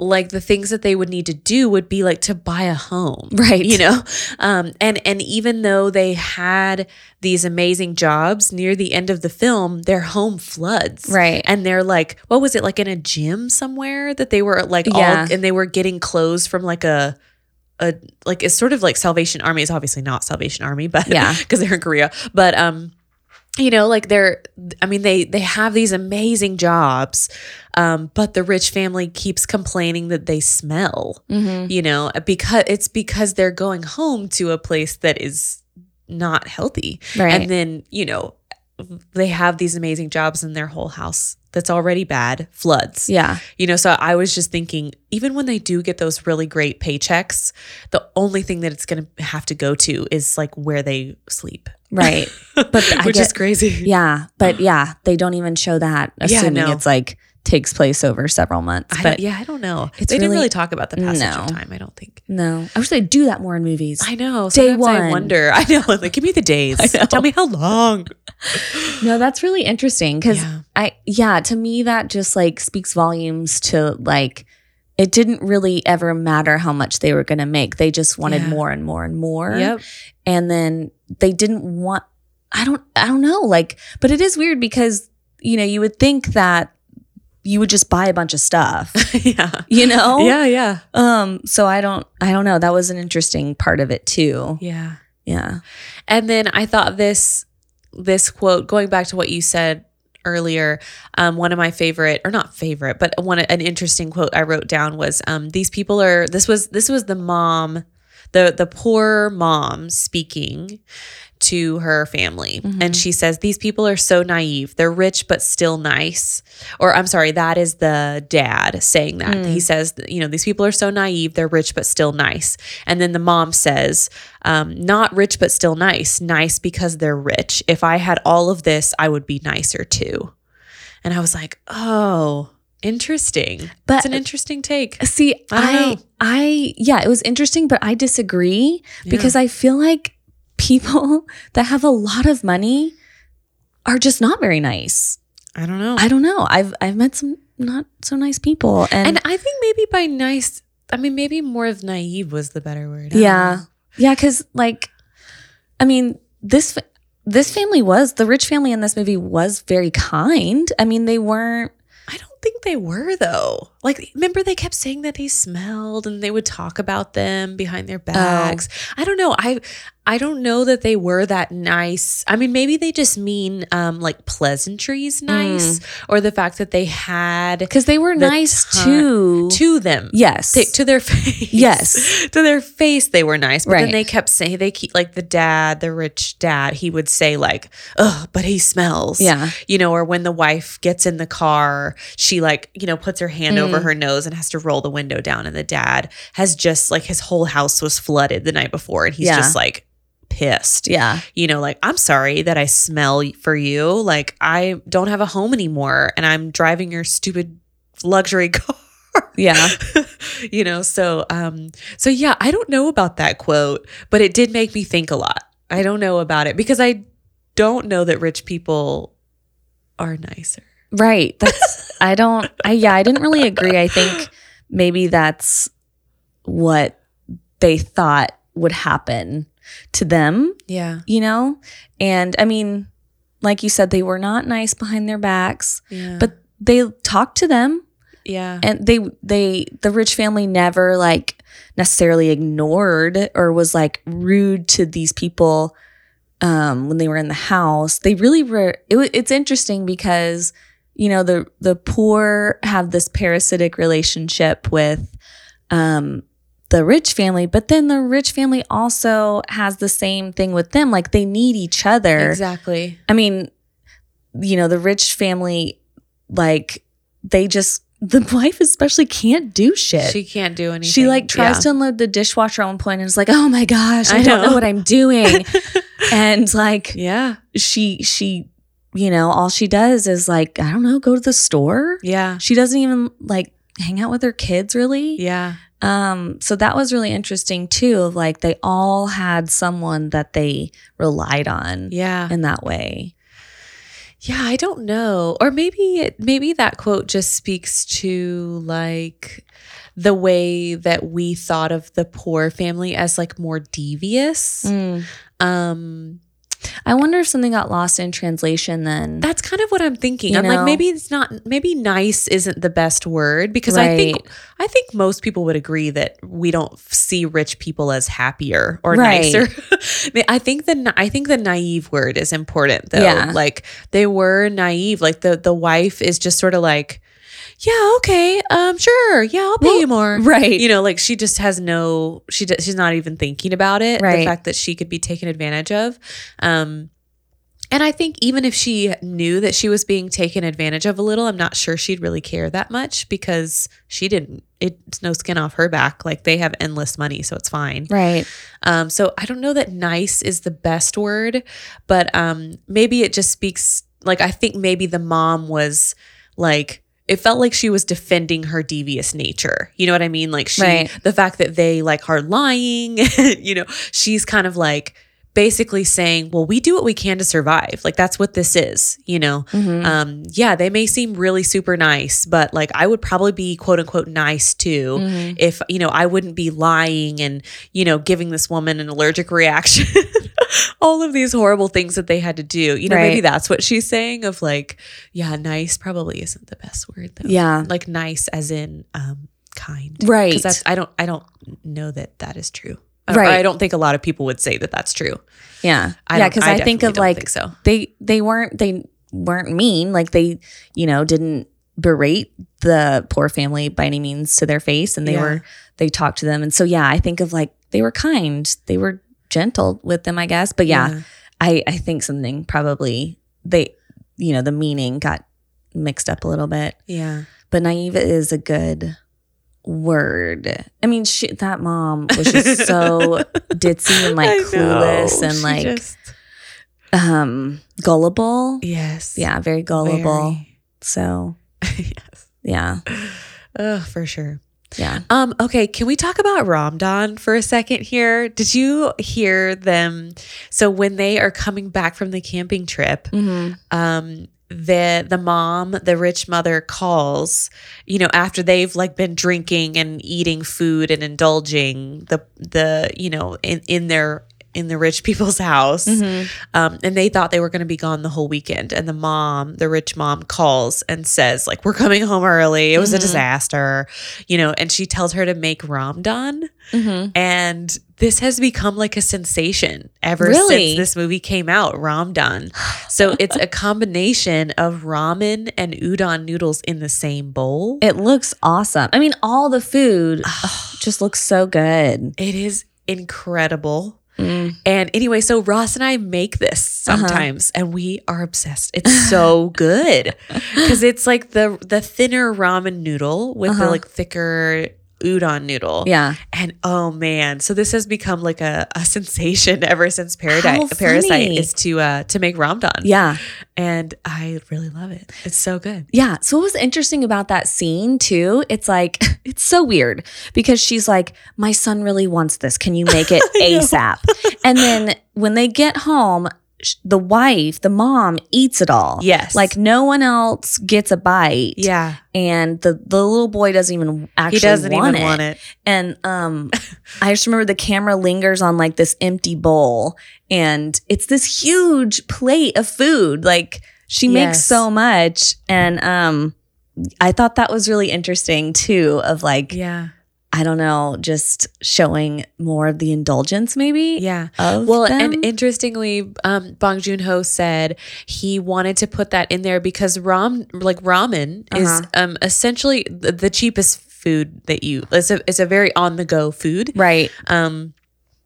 like the things that they would need to do would be like to buy a home, right? You know, um, and and even though they had these amazing jobs, near the end of the film, their home floods, right? And they're like, what was it like in a gym somewhere that they were like yeah. all, and they were getting clothes from like a. A, like it's sort of like Salvation Army. It's obviously not Salvation Army, but yeah, because they're in Korea, but um. You know, like they're, I mean, they, they have these amazing jobs, um, but the rich family keeps complaining that they smell, mm-hmm. you know, because it's because they're going home to a place that is not healthy. Right. And then, you know, they have these amazing jobs and their whole house that's already bad floods. Yeah. You know, so I was just thinking, even when they do get those really great paychecks, the only thing that it's going to have to go to is like where they sleep. Right. But I Which get, is crazy. Yeah. But yeah, they don't even show that, assuming yeah, no. it's like takes place over several months. But I yeah, I don't know. They really, didn't really talk about the passage no. of time, I don't think. No. I wish they'd do that more in movies. I know. Day one. I wonder. I know. Like, give me the days. Tell me how long. No, that's really interesting because yeah. I, yeah, to me, that just like speaks volumes to like, it didn't really ever matter how much they were going to make. They just wanted yeah. more and more and more. Yep. And then they didn't want, I don't, I don't know. Like, but it is weird because, you know, you would think that you would just buy a bunch of stuff. yeah. You know? Yeah. Yeah. Um, so I don't, I don't know. That was an interesting part of it too. Yeah. Yeah. And then I thought this, this quote, going back to what you said earlier, um, one of my favorite, or not favorite, but one, an interesting quote I wrote down was, um, these people are, this was, this was the mom, the, the poor mom speaking to her family. Mm-hmm. And she says, these people are so naive. They're rich, but still nice. Or I'm sorry, that is the dad saying that. Mm. He says, you know, these people are so naive. They're rich, but still nice. And then the mom says, um, not rich, but still nice. Nice because they're rich. If I had all of this, I would be nicer too. And I was like, oh, interesting. But it's an interesting take. See, I, don't I, know. I, yeah, it was interesting, but I disagree yeah. because I feel like people that have a lot of money are just not very nice. I don't know. I don't know. I've I've met some not so nice people. And, and I think maybe by nice, I mean, maybe more of naive was the better word. I yeah. Yeah, because like, I mean, this this family was, the rich family in this movie was very kind. I mean, they weren't. I don't think they were, though. Like, remember they kept saying that they smelled and they would talk about them behind their backs. Oh. I don't know. I I don't know that they were that nice. I mean, maybe they just mean um, like pleasantries nice mm. or the fact that they had. Because they were the nice ton- to. To them. Yes. To, to their face. Yes. To their face they were nice. But right. then they kept saying, they keep like the dad, the rich dad, he would say like, oh, but he smells. Yeah. You know, or when the wife gets in the car, she like, you know, puts her hand mm. over her nose and has to roll the window down. And the dad has just like his whole house was flooded the night before. And he's yeah. just like. Pissed. Yeah. You know, like, I'm sorry that I smell for you. Like, I don't have a home anymore and I'm driving your stupid luxury car. Yeah. You know, so, um, so yeah, I don't know about that quote, but it did make me think a lot. I don't know about it because I don't know that rich people are nicer. Right. That's, I don't, I, yeah, I didn't really agree. I think maybe that's what they thought would happen to them. Yeah. You know? And I mean, like you said, they were not nice behind their backs, yeah. but they talked to them. Yeah. And they, they, the rich family never like necessarily ignored or was like rude to these people um, when they were in the house. They really were, it, it's interesting because, you know, the, the poor have this parasitic relationship with, um, the rich family, but then the rich family also has the same thing with them. Like they need each other. Exactly. I mean, you know, the rich family, like they just, the wife especially can't do shit. She can't do anything. She like tries yeah. to unload the dishwasher at one point and is like, oh my gosh, I, I don't know. know what I'm doing. And like, yeah, she, she, you know, all she does is like, I don't know, go to the store. Yeah. She doesn't even like hang out with her kids really. Yeah. Um, so that was really interesting too, of like they all had someone that they relied on yeah. in that way. Yeah, I don't know. Or maybe it, maybe that quote just speaks to like the way that we thought of the poor family as like more devious. Mm. Um I wonder if something got lost in translation then. That's kind of what I'm thinking. You I'm know? Like, maybe it's not, maybe nice isn't the best word because right. I think, I think most people would agree that we don't see rich people as happier or right. nicer. I think the, I think the naive word is important though. Yeah. Like they were naive. Like the, the wife is just sort of like, yeah, okay, um, sure, yeah, I'll pay well, you more. Right. You know, like she just has no, she d- she's not even thinking about it, right. the fact that she could be taken advantage of. Um, and I think even if she knew that she was being taken advantage of a little, I'm not sure she'd really care that much because she didn't, it's no skin off her back. Like they have endless money, so it's fine. Right. Um, so I don't know that nice is the best word, but um, maybe it just speaks, like I think maybe the mom was like, it felt like she was defending her devious nature. You know what I mean? Like she, right. the fact that they like are lying, you know, she's kind of like basically saying, well, we do what we can to survive. Like that's what this is, you know? Mm-hmm. Um, yeah, they may seem really super nice, but like I would probably be quote unquote nice too mm-hmm. if, you know, I wouldn't be lying and, you know, giving this woman an allergic reaction, all of these horrible things that they had to do. You know, right. maybe that's what she's saying of like, yeah, nice probably isn't the best word though. Yeah. Like nice as in um, kind. Right. Because that's I don't, I don't know that that is true. Right. I don't think a lot of people would say that that's true. Yeah. I yeah. Cause I, I think of like, think so. they, they weren't, they weren't mean. Like they, you know, didn't berate the poor family by any means to their face and they yeah. were, they talked to them. And so, yeah, I think of like, they were kind, they were gentle with them, I guess. But yeah, yeah. I, I think something probably they, you know, the meaning got mixed up a little bit. Yeah. But naive is a good word. I mean, she, that mom was just so ditzy and like I clueless know. and she like just... um, gullible. Yes. Yeah, very gullible. Very. So, yes. Yeah. Oh, for sure. Yeah. Um, okay. Can we talk about Ramadan for a second here? Did you hear them? So when they are coming back from the camping trip, mm-hmm. um, the the mom, the rich mother, calls, you know, after they've like been drinking and eating food and indulging the the you know in, in their in the rich people's house, mm-hmm. um, and they thought they were going to be gone the whole weekend. And the mom, the rich mom, calls and says like, "We're coming home early. It was mm-hmm. a disaster," you know. And she tells her to make Ramdan, mm-hmm. and this has become like a sensation ever really? since this movie came out, Ramdan. So it's a combination of ramen and udon noodles in the same bowl. It looks awesome. I mean, all the food just looks so good. It is incredible. Mm. And anyway, so Ross and I make this sometimes, uh-huh. and we are obsessed. It's so good because it's like the the thinner ramen noodle with uh-huh. the like thicker udon noodle. Yeah. And oh man, so this has become like a, a sensation ever since Paradise, Parasite is to uh, to make Ramdan. Yeah. And I really love it. It's so good. Yeah. So what was interesting about that scene too, it's like, it's so weird because she's like, my son really wants this. Can you make it ASAP? And then when they get home, the wife, the mom eats it all. Yes. Like no one else gets a bite. Yeah. And the, the little boy doesn't even actually he doesn't want, even it. want it. And um, I just remember the camera lingers on like this empty bowl and it's this huge plate of food. Like she yes. makes so much. And um, I thought that was really interesting too of like, yeah. I don't know, just showing more of the indulgence maybe. Yeah. Well, them. And interestingly, um, Bong Joon-ho said he wanted to put that in there because ram like ramen uh-huh. is um, essentially the, the cheapest food that you it's a it's a very on the go food. Right. Um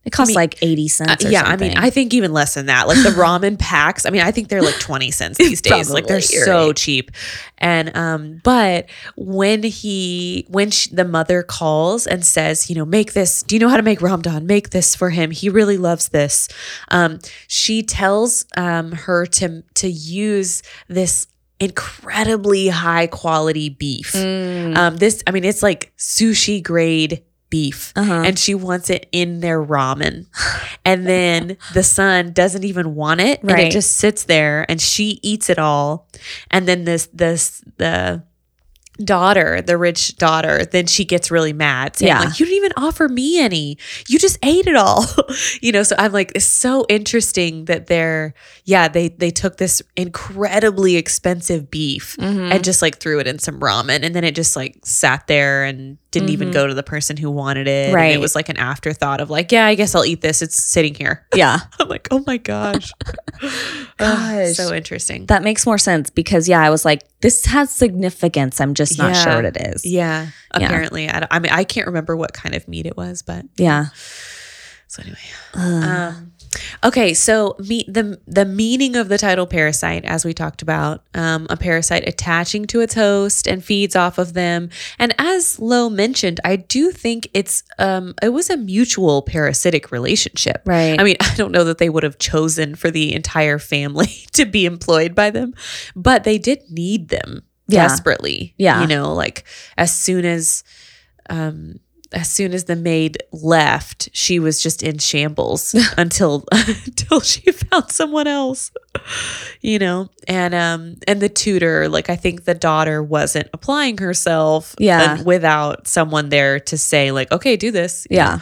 It costs I mean, like eighty cents or uh, yeah, something. Yeah, I mean, I think even less than that. Like the ramen packs, I mean, I think they're like twenty cents these days. Probably, like they're so right. cheap. And um, but when he, when she, the mother calls and says, you know, make this, do you know how to make Ramdan? Make this for him. He really loves this. Um, she tells um, her to to use this incredibly high quality beef. Mm. Um, this, I mean, it's like sushi grade beef uh-huh. and she wants it in their ramen. And then the son doesn't even want it right. and it just sits there and she eats it all. And then this this the daughter, the rich daughter, then she gets really mad saying, yeah. like, you didn't even offer me any. You just ate it all. You know, so I'm like, it's so interesting that they're yeah, they they took this incredibly expensive beef mm-hmm. and just like threw it in some ramen and then it just like sat there and didn't mm-hmm. even go to the person who wanted it. Right. And it was like an afterthought of like, yeah, I guess I'll eat this. It's sitting here. Yeah. I'm like, oh my gosh. Gosh. So interesting. That makes more sense because, yeah, I was like, this has significance. I'm just not yeah. sure what it is. Yeah. yeah. Apparently. I, don't, I mean, I can't remember what kind of meat it was, but. Yeah. So anyway. Um. Uh. Okay, so me, the the meaning of the title Parasite, as we talked about, um, a parasite attaching to its host and feeds off of them. And as Lo mentioned, I do think it's um, it was a mutual parasitic relationship. Right. I mean, I don't know that they would have chosen for the entire family to be employed by them, but they did need them yeah. desperately. Yeah. You know, like as soon as... Um, As soon as the maid left, she was just in shambles until until she found someone else, you know. And um and the tutor, like I think the daughter wasn't applying herself, yeah. without someone there to say like, okay, do this, yeah.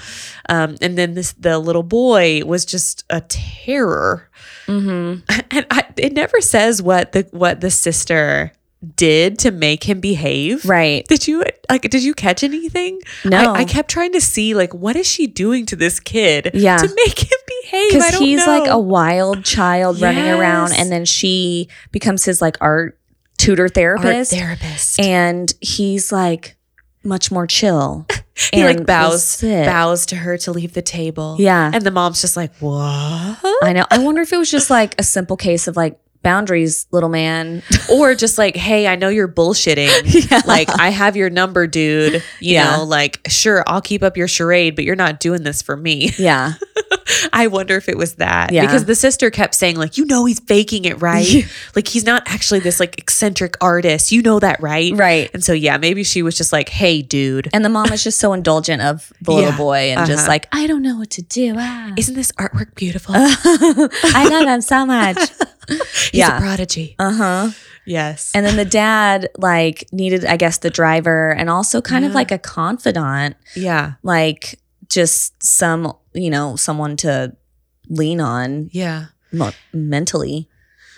Um, and then this the little boy was just a terror, mm-hmm. and I, it never says what the what the sister. did to make him behave. Right. Did you like did you catch anything? No. I, I kept trying to see like what is she doing to this kid yeah. to make him behave? Because he's know. like a wild child yes. running around and then she becomes his like art tutor therapist. Art therapist. And he's like much more chill. He and like bows bows to her to leave the table. Yeah. And the mom's just like, what? I know. I wonder if it was just like a simple case of like boundaries, little man. Or just like, hey, I know you're bullshitting. Yeah. Like, I have your number, dude. You yeah. know, like, sure, I'll keep up your charade, but you're not doing this for me. Yeah. I wonder if it was that. Yeah. Because the sister kept saying, like, you know he's faking it, right? Yeah. Like, he's not actually this, like, eccentric artist. You know that, right? Right. And so, yeah, maybe she was just like, hey, dude. And the mom is just so indulgent of the little yeah. boy and uh-huh. just like, I don't know what to do. Ah. Isn't this artwork beautiful? I love him so much. He's yeah. a prodigy. Uh-huh. Yes. And then the dad, like, needed, I guess, the driver and also kind yeah. of like a confidant. Yeah. Like, just some, you know, someone to lean on. Yeah. Mo- mentally.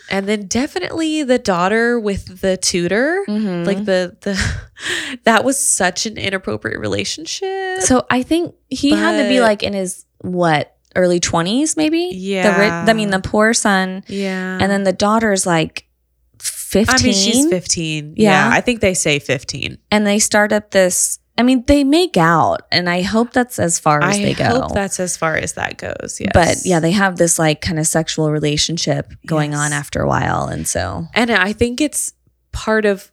And then definitely the daughter with the tutor. Mm-hmm. Like, the, the that was such an inappropriate relationship. So I think he but... had to be, like, in his, what, early twenties maybe? Yeah. The, I mean, the poor son. Yeah. And then the daughter's, like, fifteen. I mean, she's fifteen. Yeah. yeah. I think they say fifteen. And they start up this... I mean, they make out, and I hope that's as far as I they go. I hope that's as far as that goes, yes. But, yeah, they have this, like, kind of sexual relationship going yes. on after a while, and so... And I think it's part of...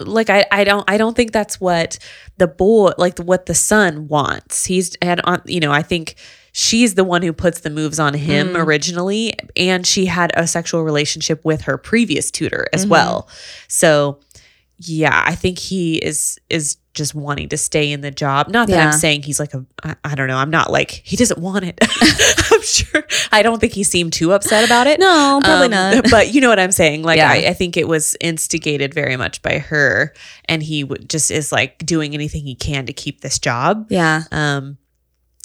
Like, I, I don't I don't think that's what the boy... Like, what the son wants. He's... and on, you know, I think... She's the one who puts the moves on him mm. originally, and she had a sexual relationship with her previous tutor as mm-hmm. well. So, yeah, I think he is is just wanting to stay in the job. Not that yeah. I'm saying he's like a, I, I don't know, I'm not like, he doesn't want it. I'm sure. I don't think he seemed too upset about it. No, probably um, not. But you know what I'm saying? Like, yeah. I, I think it was instigated very much by her, and he w- just is like doing anything he can to keep this job. Yeah. Um.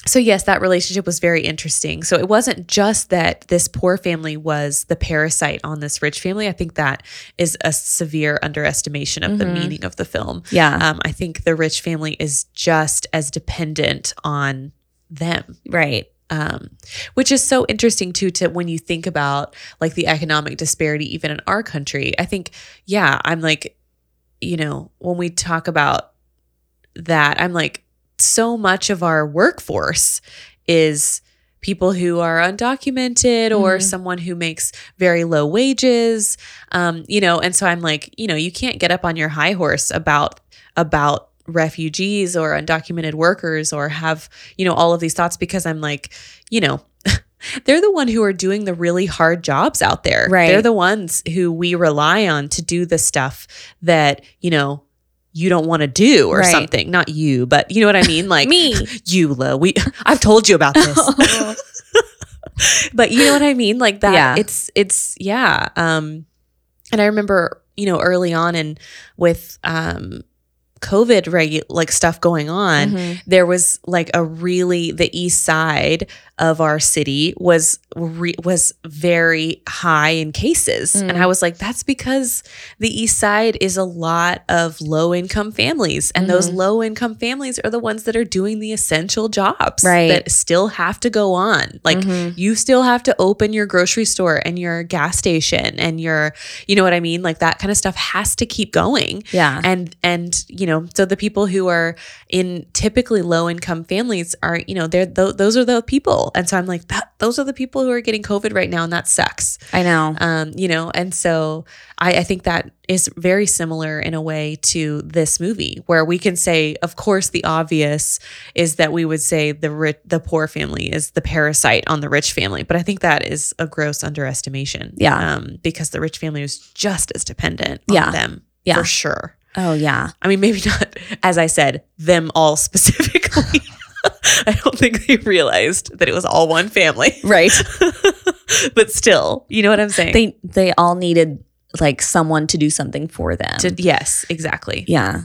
So yes, that relationship was very interesting. So it wasn't just that this poor family was the parasite on this rich family. I think that is a severe underestimation of mm-hmm. the meaning of the film. Yeah. Um, I think the rich family is just as dependent on them. Right. Um, which is so interesting too, to when you think about like the economic disparity, even in our country. I think, yeah, I'm like, you know, when we talk about that, I'm like, so much of our workforce is people who are undocumented mm-hmm. or someone who makes very low wages, um, you know, and so I'm like, you know, you can't get up on your high horse about about refugees or undocumented workers or have, you know, all of these thoughts because I'm like, you know, they're the one who are doing the really hard jobs out there. Right. They're the ones who we rely on to do the stuff that, you know, you don't want to do or right. something. Not you, but you know what I mean? Like me, you, Lo, we, I've told you about this, but you know what I mean? Like that yeah. it's, it's, yeah. Um, and I remember, you know, early on and with, um, COVID regu- like stuff going on, mm-hmm. there was like a really, the east side of our city was re- was very high in cases. Mm. And I was like, that's because the east side is a lot of low income families. And mm-hmm. those low income families are the ones that are doing the essential jobs right. that still have to go on. Like mm-hmm. you still have to open your grocery store and your gas station and your, you know what I mean? Like that kind of stuff has to keep going. Yeah. And, and you know, so the people who are in typically low income families are, you know, they're th- those are the people. And so I'm like, that, those are the people who are getting COVID right now. And that sucks. I know. Um, you know, and so I, I think that is very similar in a way to this movie where we can say, of course, the obvious is that we would say the rich, the poor family is the parasite on the rich family. But I think that is a gross underestimation. Yeah. Um, because the rich family is just as dependent on yeah. them yeah. for sure. Oh, yeah. I mean, maybe not, as I said, them all specifically. I don't think they realized that it was all one family. Right. But still, you know what I'm saying? They they all needed, like, someone to do something for them. To, yes, exactly. Yeah.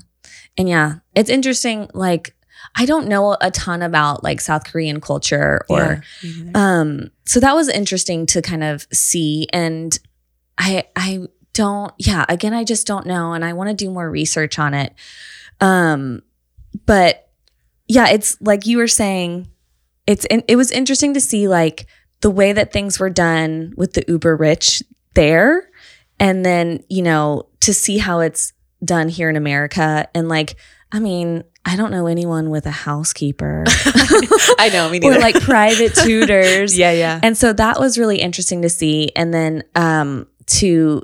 And, yeah, it's interesting, like, I don't know a ton about, like, South Korean culture or yeah. – mm-hmm. um, so that was interesting to kind of see. And I I – don't yeah again I just don't know and I want to do more research on it um but yeah it's like you were saying it's it was interesting to see like the way that things were done with the uber rich there and then you know to see how it's done here in America and like I mean I don't know anyone with a housekeeper. I know, me neither. Or like private tutors. yeah yeah and so that was really interesting to see and then um to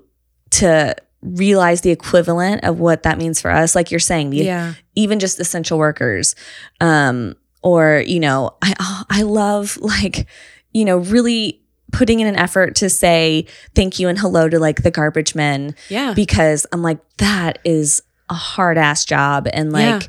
to realize the equivalent of what that means for us. Like you're saying, the, yeah. even just essential workers um, Or, you know, I I love, like, you know, really putting in an effort to say thank you and hello to, like, the garbage men. Yeah. Because I'm like, that is a hard ass job. And like,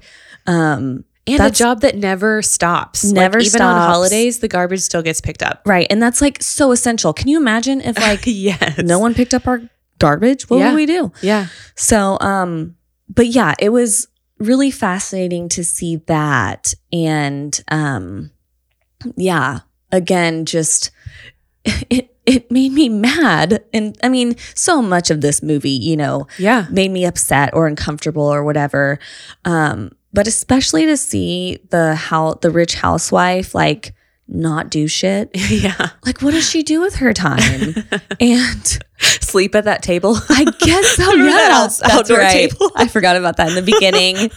yeah. um, and a job that never stops. Never like, even stops. Even on holidays, the garbage still gets picked up. Right. And that's like so essential. Can you imagine if like yes. no one picked up our garbage? What yeah. would we do? Yeah. So, um, but yeah, it was really fascinating to see that. And um, yeah, again, just it it made me mad. And I mean, so much of this movie, you know, yeah. made me upset or uncomfortable or whatever. Um, but especially to see the how the rich housewife like not do shit. Yeah. Like, what does she do with her time? And sleep at that table. I guess so. Yeah. That out, that's outdoor right. table. I forgot about that in the beginning.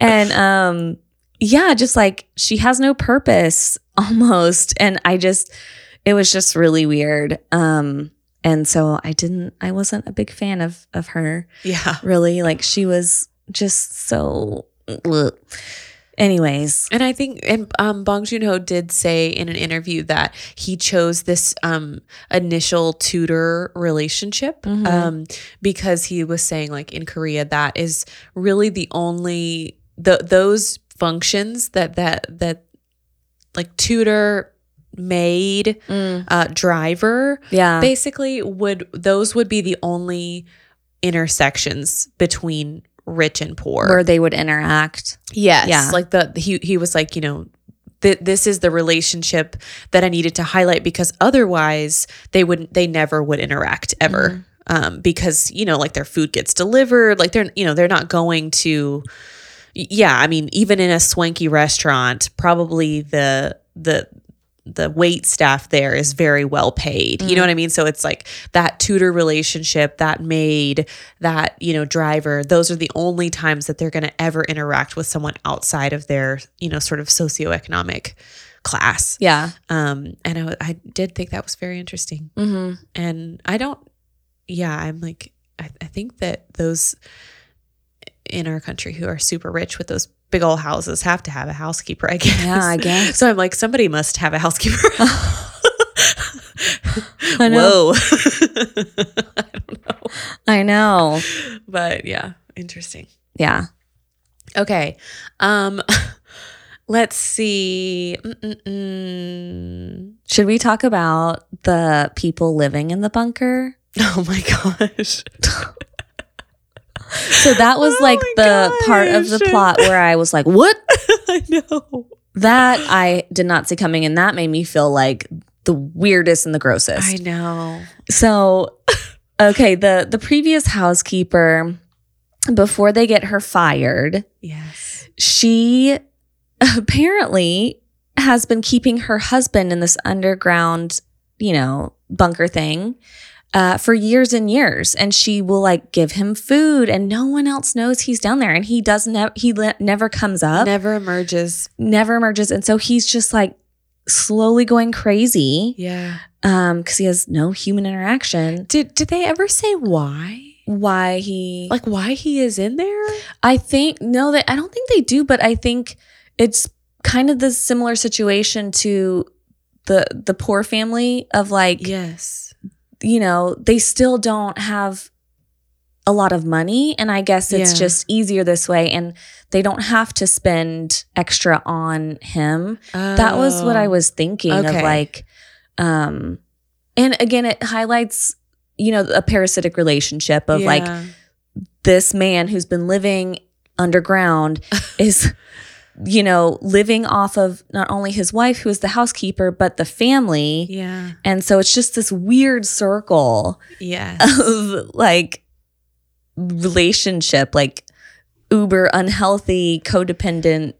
And um, yeah, just like she has no purpose almost. And I just, it was just really weird. Um, and so I didn't, I wasn't a big fan of of her. Yeah. Really. Like she was just so. Bleh. Anyways. And I think and um, Bong Joon-ho did say in an interview that he chose this um, initial tutor relationship mm-hmm. um, because he was saying like in Korea that is really the only the those functions that that that like tutor, maid, mm. uh, driver, yeah, basically would those would be the only intersections between rich and poor where they would interact. Yes. Yeah. Like the he he was like, you know, th- this is the relationship that I needed to highlight because otherwise they wouldn't they never would interact ever. Mm-hmm. Um, because, you know, like their food gets delivered, like they're you know, they're not going to yeah, I mean, even in a swanky restaurant, probably the the the wait staff there is very well paid. You mm. know what I mean? So it's like that tutor relationship, that maid, that, you know, driver, those are the only times that they're going to ever interact with someone outside of their, you know, sort of socioeconomic class. Yeah. Um, and I, I did think that was very interesting. Mm-hmm. And I don't, yeah, I'm like, I, I think that those in our country who are super rich with those big old houses have to have a housekeeper, I guess. Yeah, I guess. So I'm like, somebody must have a housekeeper. I know. Whoa. I don't know. I know. But yeah, interesting. Yeah. Okay. Um, let's see. Mm-mm-mm. Should we talk about the people living in the bunker? Oh my gosh. So that was like oh the gosh. part of the plot where I was like, what? I know. That I did not see coming. And that made me feel like the weirdest and the grossest. I know. So, okay, the, the previous housekeeper, before they get her fired, yes, she apparently has been keeping her husband in this underground, you know, bunker thing. Uh, for years and years, and she will like give him food, and no one else knows he's down there, and he doesn't. Ne- he le- never comes up, never emerges, never emerges, and so he's just like slowly going crazy. Yeah, um, because he has no human interaction. Did did they ever say why? Why he like why he is in there? I think no, they. I don't think they do, but I think it's kind of the similar situation to the the poor family of like yes. you know, they still don't have a lot of money. And I guess it's yeah. just easier this way. And they don't have to spend extra on him. Oh. That was what I was thinking okay. of like, um, and again, it highlights, you know, a parasitic relationship of yeah. like this man who's been living underground is, you know, living off of not only his wife, who is the housekeeper, but the family. Yeah. And so it's just this weird circle yes. of like relationship, like uber unhealthy, codependent,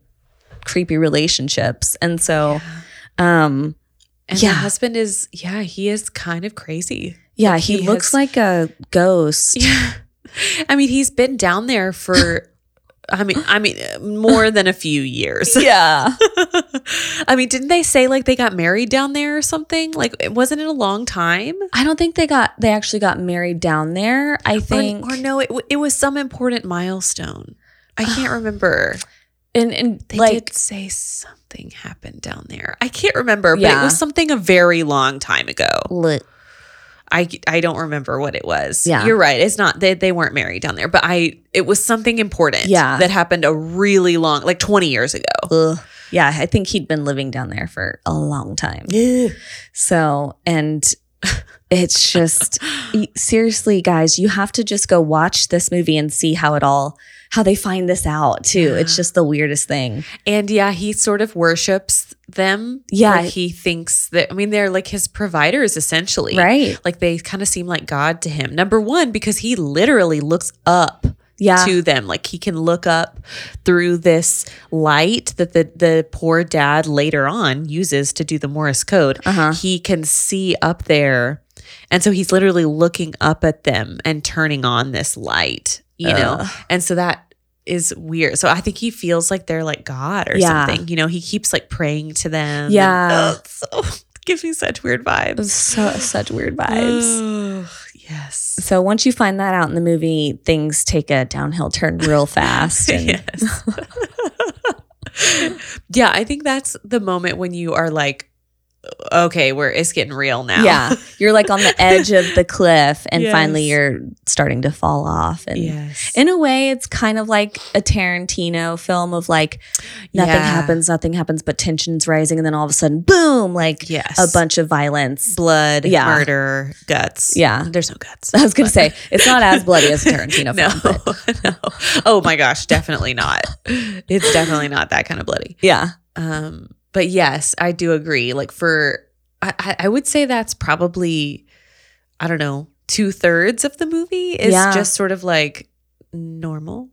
creepy relationships. And so, yeah. um, and yeah. the husband is, yeah, he is kind of crazy. Yeah. Like he, he looks has, like a ghost. Yeah. I mean, he's been down there for, I mean, I mean, more than a few years. Yeah. I mean, didn't they say like they got married down there or something? Like, wasn't it a long time? I don't think they got, they actually got married down there. I think. Or, or no, it, it was some important milestone. I can't remember. And and they like, did say something happened down there. I can't remember, but yeah. it was something a very long time ago. Lit. I, I don't remember what it was. Yeah. You're right. It's not, they, they weren't married down there, but I, it was something important yeah. that happened a really long, like twenty years ago. Ugh. Yeah. I think he'd been living down there for a long time. Ugh. So, and it's just, seriously, guys, you have to just go watch this movie and see how it all, how they find this out too. Yeah. It's just the weirdest thing. And yeah, he sort of worships them. Yeah. Like he thinks that, I mean, they're like his providers essentially. Right. Like they kind of seem like God to him. Number one, because he literally looks up yeah. to them. Like he can look up through this light that the, the poor dad later on uses to do the Morse code. Uh-huh. He can see up there. And so he's literally looking up at them and turning on this light, you uh. know? And so that is weird. So I think he feels like they're like God or yeah. something. You know, he keeps like praying to them. Yeah. And, oh, so gives me such weird vibes. So such weird vibes. Yes. So once you find that out in the movie, things take a downhill turn real fast. And- yes. Yeah, I think that's the moment when you are like, okay, we're it's getting real now. Yeah. You're like on the edge of the cliff and yes. finally you're starting to fall off. And yes. in a way it's kind of like a Tarantino film of like nothing yeah. happens, nothing happens, but tension's rising and then all of a sudden boom, like yes. a bunch of violence. Blood, yeah. murder, guts. Yeah. There's no guts. I was gonna say it's not as bloody as a Tarantino film. No, no. Oh my gosh, definitely not. It's definitely not that kind of bloody. Yeah. Um But yes, I do agree. Like for, I, I would say that's probably, I don't know, two thirds of the movie is yeah. just sort of like normal.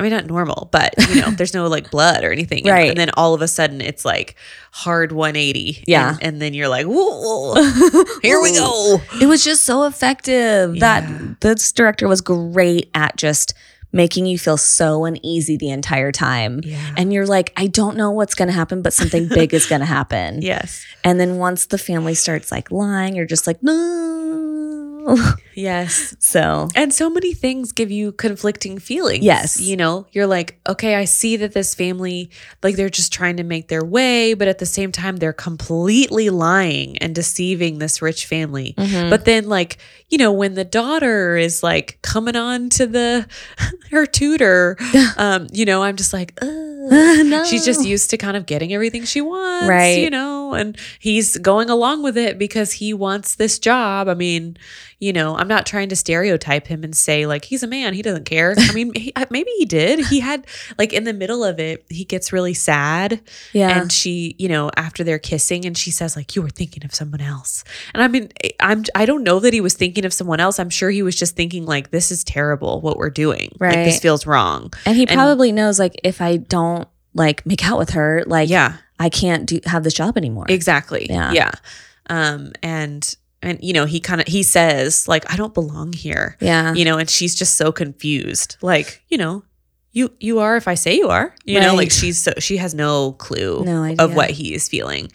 I mean, not normal, but you know, there's no like blood or anything. Right. And, and then all of a sudden it's like hard one eighty. Yeah. And, and then you're like, whoa, here we go. It was just so effective. Yeah. That this director was great at just making you feel so uneasy the entire time. Yeah. And you're like, I don't know what's going to happen, but something big is going to happen. Yes. And then once the family starts like lying, you're just like, no. Yes. So. And so many things give you conflicting feelings. Yes. You know, you're like, okay, I see that this family, like they're just trying to make their way, but at the same time, they're completely lying and deceiving this rich family. Mm-hmm. But then like, you know, when the daughter is like coming on to the, her tutor, um, you know, I'm just like, uh, no. She's just used to kind of getting everything she wants, right. you know, and he's going along with it because he wants this job. I mean, you know, I'm not trying to stereotype him and say like, he's a man, he doesn't care. I mean, he, maybe he did. He had like in the middle of it, he gets really sad. Yeah. And she, you know, after they're kissing and she says like, you were thinking of someone else. And I mean, I'm, I don't know that he was thinking of someone else. I'm sure he was just thinking like, this is terrible what we're doing. Right. Like, this feels wrong. And he probably and, knows like, if I don't like make out with her, like yeah. I can't do have this job anymore. Exactly. Yeah. Yeah. Um, and, And, you know, he kind of, he says like, I don't belong here. Yeah. You know, and she's just so confused. Like, you know, you, you are, if I say you are, you right. know, like she's so, she has no clue no idea. Of what he is feeling,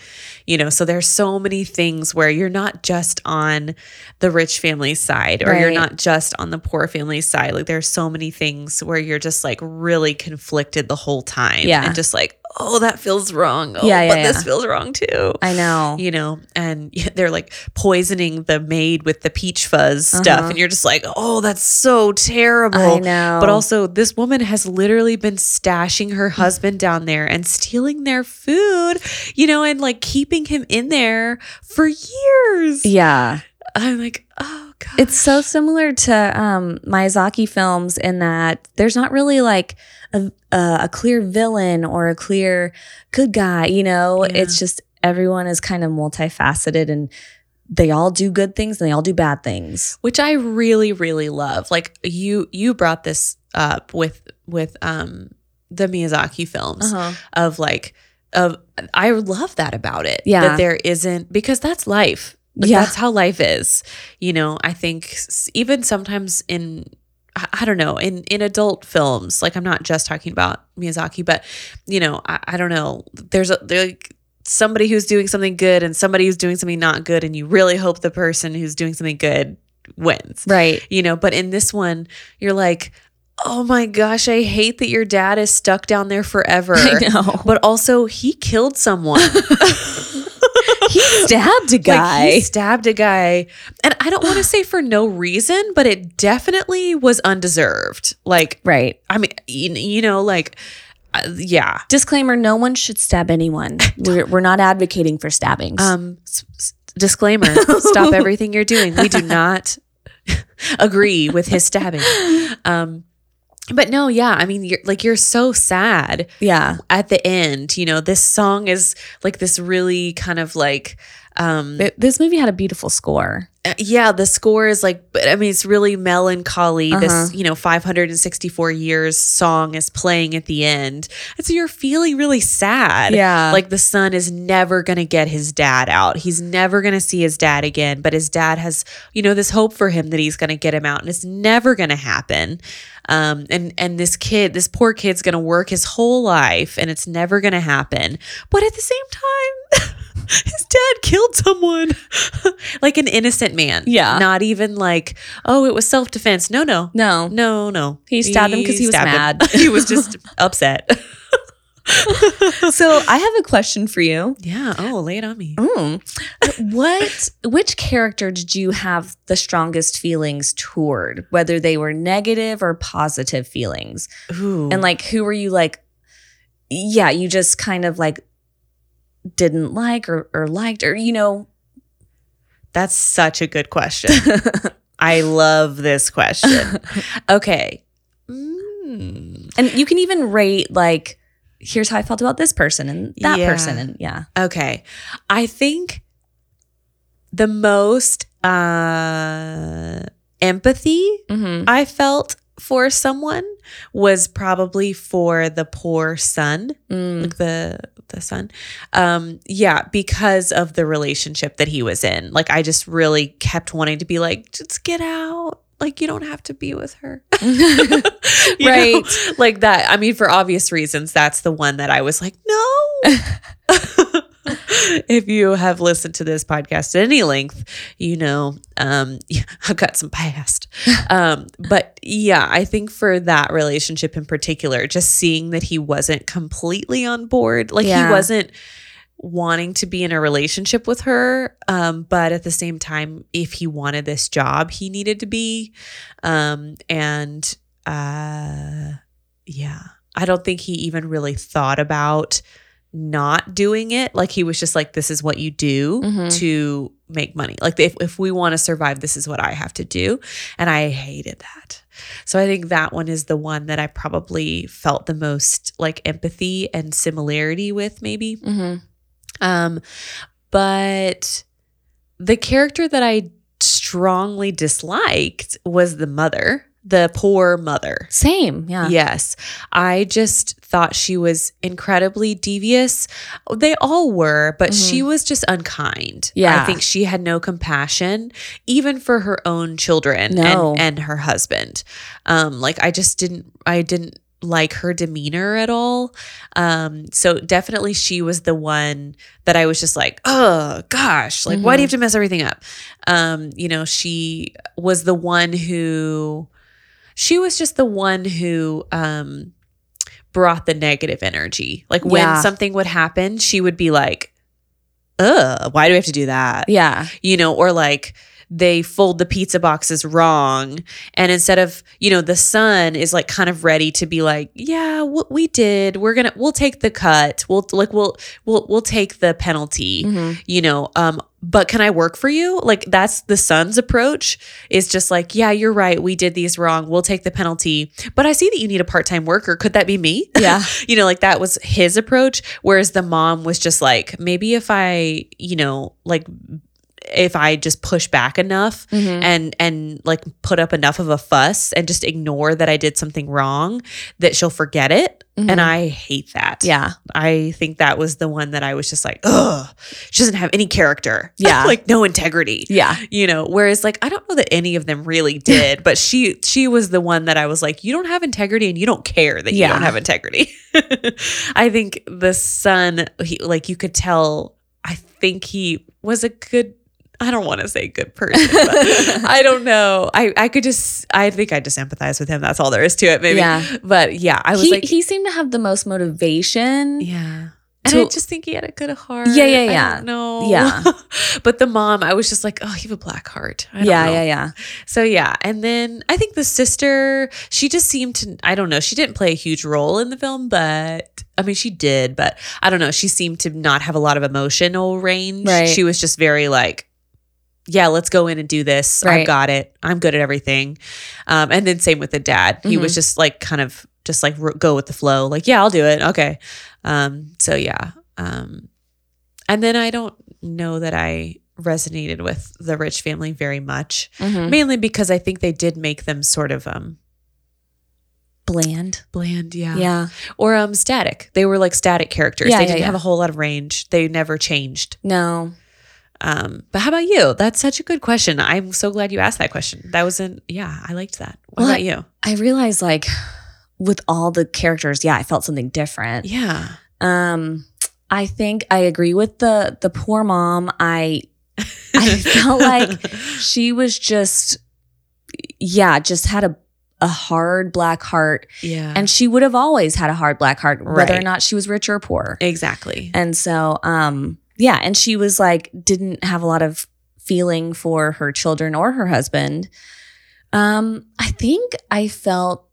you know? So there's so many things where you're not just on the rich family's side or right. you're not just on the poor family's side. Like there's so many things where you're just like really conflicted the whole time. Yeah. And just like, oh, that feels wrong. Oh, yeah, yeah, but yeah. this feels wrong too. I know. You know, and they're like poisoning the maid with the peach fuzz uh-huh. stuff. And you're just like, oh, that's so terrible. I know. But also this woman has literally been stashing her husband down there and stealing their food, you know, and like keeping him in there for years. Yeah. I'm like, oh God. It's so similar to um, Miyazaki films in that there's not really like a, a, a clear villain or a clear good guy, you know? Yeah. It's just everyone is kind of multifaceted and they all do good things and they all do bad things. Which I really, really love. Like you you brought this up with, with um, the Miyazaki films uh-huh. of like, of I love that about it. Yeah. That there isn't, because that's life. Like yeah. That's how life is. You know, I think even sometimes in, I don't know, in, in adult films, like I'm not just talking about Miyazaki, but you know, I, I don't know, there's a, there's like somebody who's doing something good and somebody who's doing something not good. And you really hope the person who's doing something good wins. Right. You know, but in this one, you're like, oh my gosh, I hate that your dad is stuck down there forever. I know. But also, he killed someone. He stabbed a guy. Like, he stabbed a guy. And I don't want to say for no reason, but it definitely was undeserved. Like, right. I mean, you, you know, like, uh, yeah. Disclaimer, no one should stab anyone. We're, we're not advocating for stabbings. Um, s- s- disclaimer, stop everything you're doing. We do not agree with his stabbing. Um, But no, yeah, I mean, you're, like, you're so sad. Yeah. At the end, you know, this song is like this really kind of like... Um, it, this movie had a beautiful score. Uh, yeah, the score is like, but I mean, it's really melancholy. Uh-huh. This, you know, five hundred sixty-four years song is playing at the end. And so you're feeling really sad. Yeah. Like the son is never going to get his dad out. He's never going to see his dad again. But his dad has, you know, this hope for him that he's going to get him out. And it's never going to happen. Um, and, and this kid, this poor kid's going to work his whole life and it's never going to happen. But at the same time... his dad killed someone. Like an innocent man. Yeah. Not even like, oh, it was self-defense. No, no. No. No, no. He stabbed he him because he was mad. He was just upset. So I have a question for you. Yeah. Oh, lay it on me. Mm. What, which character did you have the strongest feelings toward? Whether they were negative or positive feelings. Ooh. And like, who were you like, yeah, you just kind of like, didn't like or, or liked or, you know? That's such a good question. I love this question. Okay. Mm. And you can even rate like, here's how I felt about this person and that yeah. person. And yeah. Okay. I think the most uh, empathy mm-hmm. I felt for someone was probably for the poor son, mm. like the the son. Um, yeah, because of the relationship that he was in. Like, I just really kept wanting to be like, just get out. Like, you don't have to be with her. Right. Know? Like that. I mean, for obvious reasons, that's the one that I was like, no. If you have listened to this podcast at any length, you know, um, I've got some past. Um, but yeah, I think for that relationship in particular, just seeing that he wasn't completely on board, like yeah. he wasn't wanting to be in a relationship with her. Um, but at the same time, if he wanted this job, he needed to be. Um, and uh, yeah, I don't think he even really thought about not doing it. Like, he was just like, this is what you do mm-hmm. to make money. Like, if, if we want to survive, this is what I have to do. And I hated that. So I think that one is the one that I probably felt the most like empathy and similarity with, maybe. Mm-hmm. Um, but the character that I strongly disliked was the mother, the poor mother. Same. Yeah. Yes. I just thought she was incredibly devious. They all were, but mm-hmm. she was just unkind. Yeah. I think she had no compassion, even for her own children no. and, and her husband. Um, like I just didn't, I didn't like her demeanor at all. Um, so definitely she was the one that I was just like, oh gosh, like mm-hmm. why do you have to mess everything up? Um, you know, she was the one who, she was just the one who, um, brought the negative energy. Like when yeah. something would happen, she would be like, ugh, why do we have to do that? Yeah. You know, or like they fold the pizza boxes wrong. And instead of, you know, the son is like kind of ready to be like, yeah, what we did, we're going to, we'll take the cut. We'll like, we'll, we'll, we'll take the penalty, mm-hmm. you know, um, but can I work for you? Like that's the son's approach is just like, yeah, you're right. We did these wrong. We'll take the penalty, but I see that you need a part-time worker. Could that be me? Yeah. You know, like that was his approach. Whereas the mom was just like, maybe if I, you know, like if I just push back enough mm-hmm. and, and like put up enough of a fuss and just ignore that I did something wrong, that she'll forget it. Mm-hmm. And I hate that. Yeah. I think that was the one that I was just like, ugh, she doesn't have any character. Yeah. Like no integrity. Yeah. You know, whereas like, I don't know that any of them really did, but she, she was the one that I was like, you don't have integrity and you don't care that yeah. you don't have integrity. I think the son, he, like you could tell, I think he was a good, I don't want to say good person, but I don't know. I, I could just, I think I just empathize with him. That's all there is to it, maybe. Yeah. But yeah, I was he, like. He seemed to have the most motivation. Yeah. And to, I just think he had a good heart. Yeah, yeah, yeah. I don't know. Yeah. But the mom, I was just like, oh, you have a black heart. I don't yeah, know. yeah, yeah. So yeah. And then I think the sister, she just seemed to, I don't know. She didn't play a huge role in the film, but I mean, she did, but I don't know. She seemed to not have a lot of emotional range. Right. She was just very like, yeah, let's go in and do this. Right. I've got it. I'm good at everything. Um, and then same with the dad. Mm-hmm. He was just like kind of just like r- go with the flow. Like, yeah, I'll do it. Okay. Um, so yeah. Um, and then I don't know that I resonated with the rich family very much, mm-hmm. mainly because I think they did make them sort of um, bland. Bland, yeah. Yeah. Or um, static. They were like static characters. Yeah, they yeah, didn't yeah. have a whole lot of range. They never changed. No. Um, but how about you? That's such a good question. I'm so glad you asked that question. That wasn't, yeah, I liked that. What well, about you? I realized like with all the characters, yeah, I felt something different. Yeah. Um, I think I agree with the, the poor mom. I, I felt like she was just, yeah, just had a, a hard black heart. Yeah. And she would have always had a hard black heart, right. whether or not she was rich or poor. Exactly. And so, um, yeah. And she was like, didn't have a lot of feeling for her children or her husband. Um, I think I felt,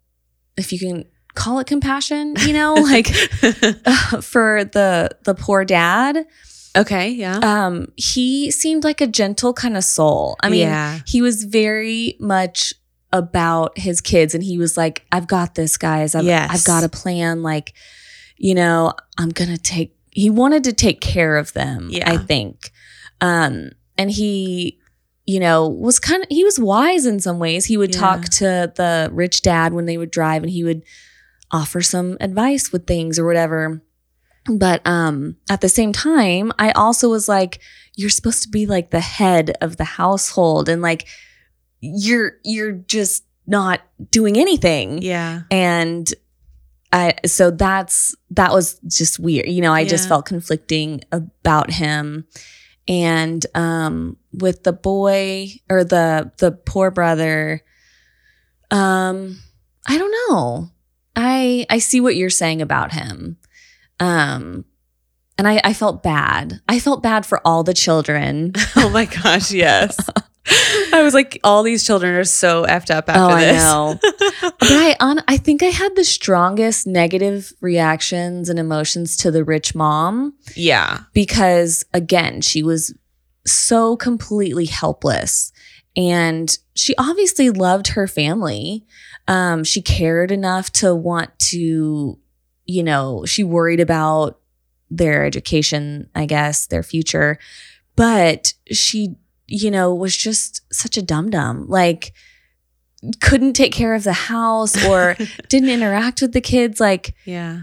if you can call it compassion, you know, like uh, for the the poor dad. Okay. Yeah. Um, he seemed like a gentle kind of soul. I mean, yeah. he was very much about his kids and he was like, I've got this, guys. I've, yes. I've got a plan. Like, you know, I'm going to take, he wanted to take care of them, yeah. I think. Um, and he, you know, was kind of, he was wise in some ways. He would yeah. talk to the rich dad when they would drive and he would offer some advice with things or whatever. But um, at the same time, I also was like, you're supposed to be like the head of the household and like, you're, you're just not doing anything. Yeah. And I, so that's, that was just weird. You know, I yeah. just felt conflicting about him. And, um, with the boy or the, the poor brother, um, I don't know. I, I see what you're saying about him. Um, and I, I felt bad. I felt bad for all the children. Oh my gosh. Yes. I was like, all these children are so effed up after oh, this. I know. But I, on, I think I had the strongest negative reactions and emotions to the rich mom. Yeah. Because again, she was so completely helpless and she obviously loved her family. Um, she cared enough to want to, you know, she worried about their education, I guess, their future, but she you know, was just such a dum-dum, like couldn't take care of the house or didn't interact with the kids. Like, yeah,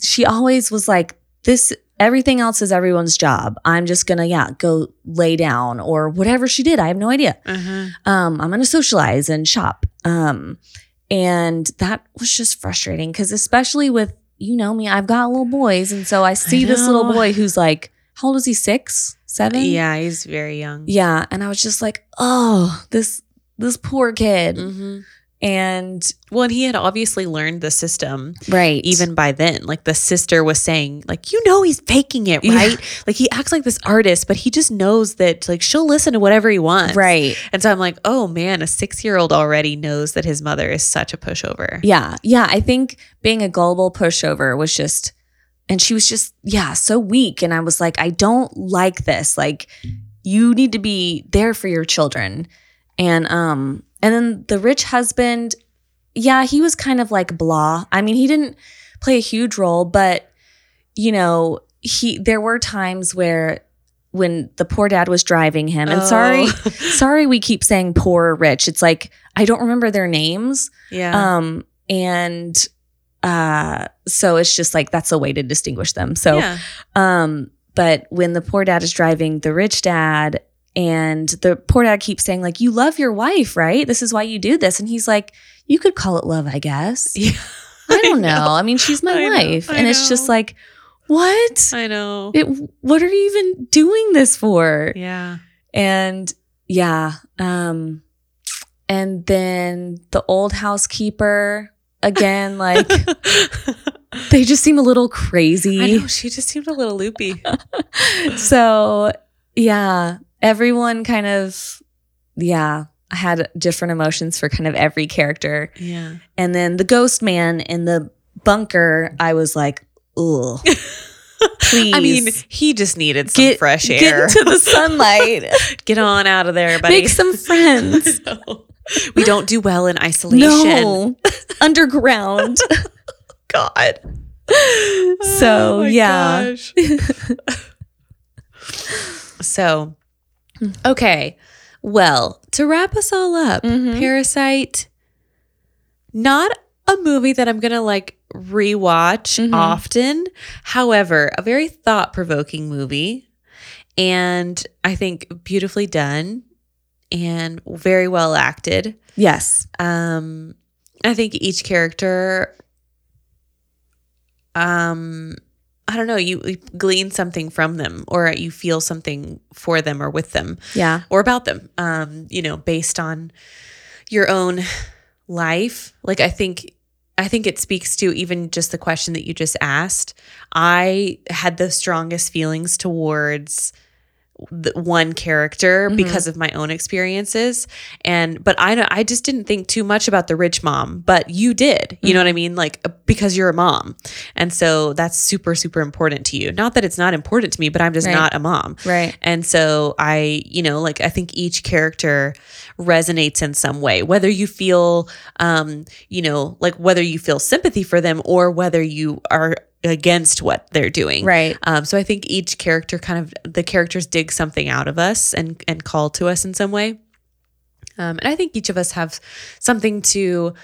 she always was like this, everything else is everyone's job. I'm just going to, yeah, go lay down or whatever she did. I have no idea. Uh-huh. Um, I'm going to socialize and shop. Um, and that was just frustrating because especially with, you know me, I've got little boys. And so I see I this little boy who's like, how old is he? Six? Seven? Yeah, he's very young. Yeah. And I was just like, oh, this this poor kid. Mm-hmm. And well, and he had obviously learned the system. Right. Even by then. Like the sister was saying, like, you know he's faking it, right? Yeah. Like he acts like this artist, but he just knows that like she'll listen to whatever he wants. Right. And so I'm like, oh man, a six-year-old already knows that his mother is such a pushover. Yeah. Yeah. I think being a gullible pushover was just And she was just, yeah, so weak. And I was like, I don't like this. Like, you need to be there for your children. And um, and then the rich husband, yeah, he was kind of like blah. I mean, he didn't play a huge role, but, you know, he there were times where when the poor dad was driving him. And oh. sorry, sorry we keep saying poor or rich. It's like, I don't remember their names. Yeah. Um, and... Uh, so it's just like, that's a way to distinguish them. So, yeah. um, but when the poor dad is driving the rich dad and the poor dad keeps saying like, you love your wife, right? This is why you do this. And he's like, you could call it love, I guess. Yeah. I don't I know. know. I mean, she's my I wife. Know, and know. It's just like, what? I know. It, what are you even doing this for? Yeah. And yeah. Um, and then The Old Housekeeper, again, like they just seem a little crazy. I know, she just seemed a little loopy. So yeah, everyone kind of, yeah, had different emotions for kind of every character. Yeah. And then the ghost man in the bunker, I was like, ugh. Please. I mean, he just needed some get, fresh air. Get into the sunlight. Get on out of there, buddy. Make some friends. No. We don't do well in isolation. No. Underground. God. So, oh my yeah. Gosh. So, okay. Well, to wrap us all up, mm-hmm. Parasite, not a movie that I'm going to like rewatch mm-hmm. often. However, a very thought-provoking movie, and I think beautifully done and very well acted. Yes. Um, I think each character, um, I don't know, you, you glean something from them, or you feel something for them or with them. Yeah. Or about them, um, you know, based on your own life. Like I think I think it speaks to even just the question that you just asked. I had the strongest feelings towards the one character mm-hmm. because of my own experiences, and but I I just didn't think too much about the rich mom, but you did. You mm-hmm. know what I mean? Like, because you're a mom, and so that's super super important to you. Not that it's not important to me, but I'm just right. not a mom, right? And so I, you know, like I think each character resonates in some way, whether you feel, um, you know, like whether you feel sympathy for them or whether you are against what they're doing. Right. Um, so I think each character kind of, the characters dig something out of us and, and call to us in some way. Um, and I think each of us have something to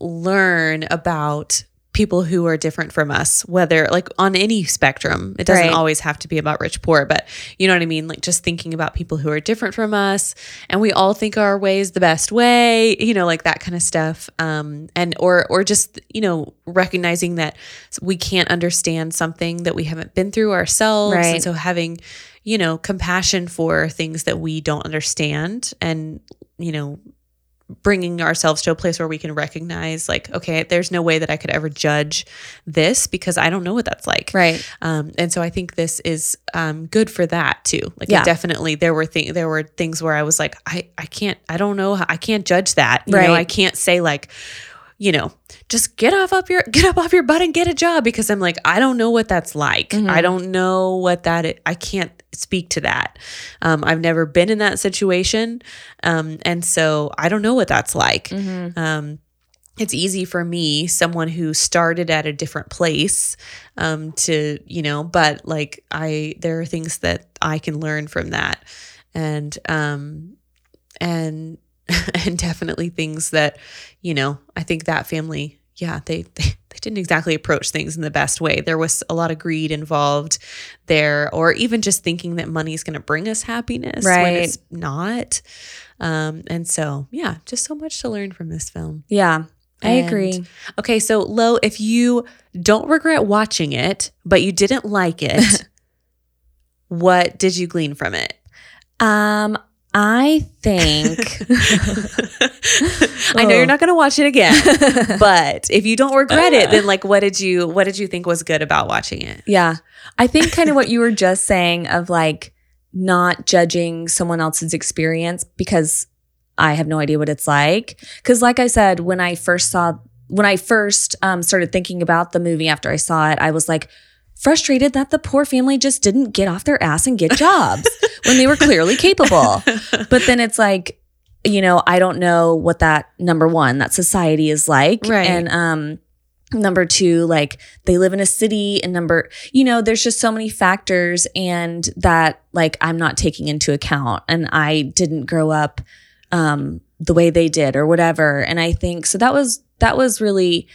learn about people who are different from us, whether like on any spectrum. It doesn't right. always have to be about rich, poor, but you know what I mean? Like just thinking about people who are different from us, and we all think our way is the best way, you know, like that kind of stuff. Um, and, or, or just, you know, recognizing that we can't understand something that we haven't been through ourselves. Right. And so having, you know, compassion for things that we don't understand, and, you know, bringing ourselves to a place where we can recognize like, okay, there's no way that I could ever judge this because I don't know what that's like. Right. Um, and so I think this is um, good for that too. Like yeah. definitely there were things, there were things where I was like, I, I can't, I don't know how, I can't judge that. You right. know, I can't say like, you know, just get off up your, get up off your butt and get a job, because I'm like, I don't know what that's like. Mm-hmm. I don't know what that is. I can't speak to that. Um, I've never been in that situation. Um, and so I don't know what that's like. Mm-hmm. Um, it's easy for me, someone who started at a different place, um, to, you know, but like I, there are things that I can learn from that, and, um, and, and definitely things that, you know, I think that family, yeah, they, they they didn't exactly approach things in the best way. There was a lot of greed involved there, or even just thinking that money is going to bring us happiness right. when it's not. Um, and so, yeah, just so much to learn from this film. Yeah, I and, agree. Okay, so Lo, if you don't regret watching it, but you didn't like it, what did you glean from it? Um. I think I know you're not going to watch it again, but if you don't regret it, then like, what did you, what did you think was good about watching it? Yeah. I think kind of what you were just saying of like not judging someone else's experience, because I have no idea what it's like. Cause like I said, when I first saw, when I first um, started thinking about the movie after I saw it, I was like, frustrated that the poor family just didn't get off their ass and get jobs when they were clearly capable. But then it's like, you know, I don't know what that, number one, that society is like. Right. And um, number two, like they live in a city, and number, you know, there's just so many factors, and that like I'm not taking into account, and I didn't grow up um, the way they did or whatever. And I think, so that was, that was really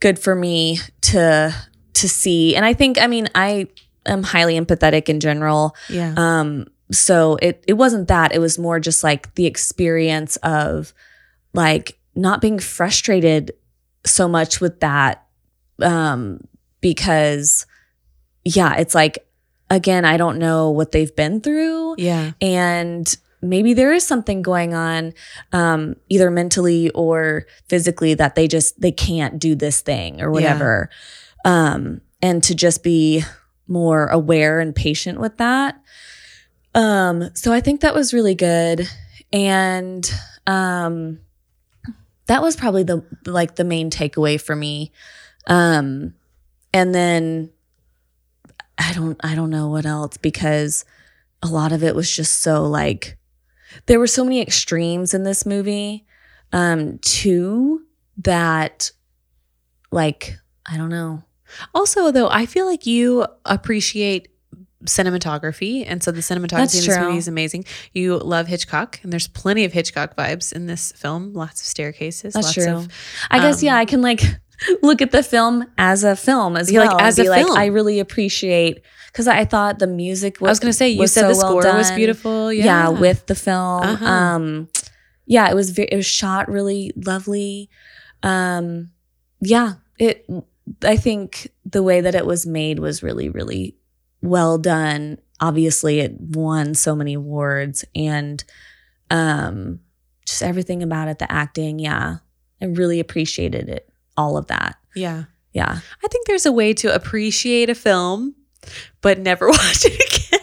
good for me to, to see. And I think, I mean, I am highly empathetic in general. Yeah. Um, so it, it wasn't that, it was more just like the experience of like not being frustrated so much with that. Um, because yeah, it's like, again, I don't know what they've been through. Yeah. And maybe there is something going on, um, either mentally or physically, that they just, they can't do this thing or whatever. Yeah. Um, and to just be more aware and patient with that. Um, so I think that was really good. And, um, that was probably the, like the main takeaway for me. Um, and then I don't, I don't know what else, because a lot of it was just so, like, there were so many extremes in this movie, um, too, that, like, I don't know. Also, though, I feel like you appreciate cinematography, and so the cinematography in this movie is amazing. You love Hitchcock, and there's plenty of Hitchcock vibes in this film. Lots of staircases. That's lots true. Of, I um, guess yeah, I can like look at the film as a film as well. Like, as a film, like, I really appreciate, because I thought the music was. I was going to say you said so the score well was beautiful. Yeah. yeah, with the film. Uh-huh. Um, yeah, it was very, it was shot really lovely. Um, yeah, it. I think the way that it was made was really, really well done. Obviously, it won so many awards, and um, just everything about it, the acting. Yeah. I really appreciated it. All of that. Yeah. Yeah. I think there's a way to appreciate a film, but never watch it again.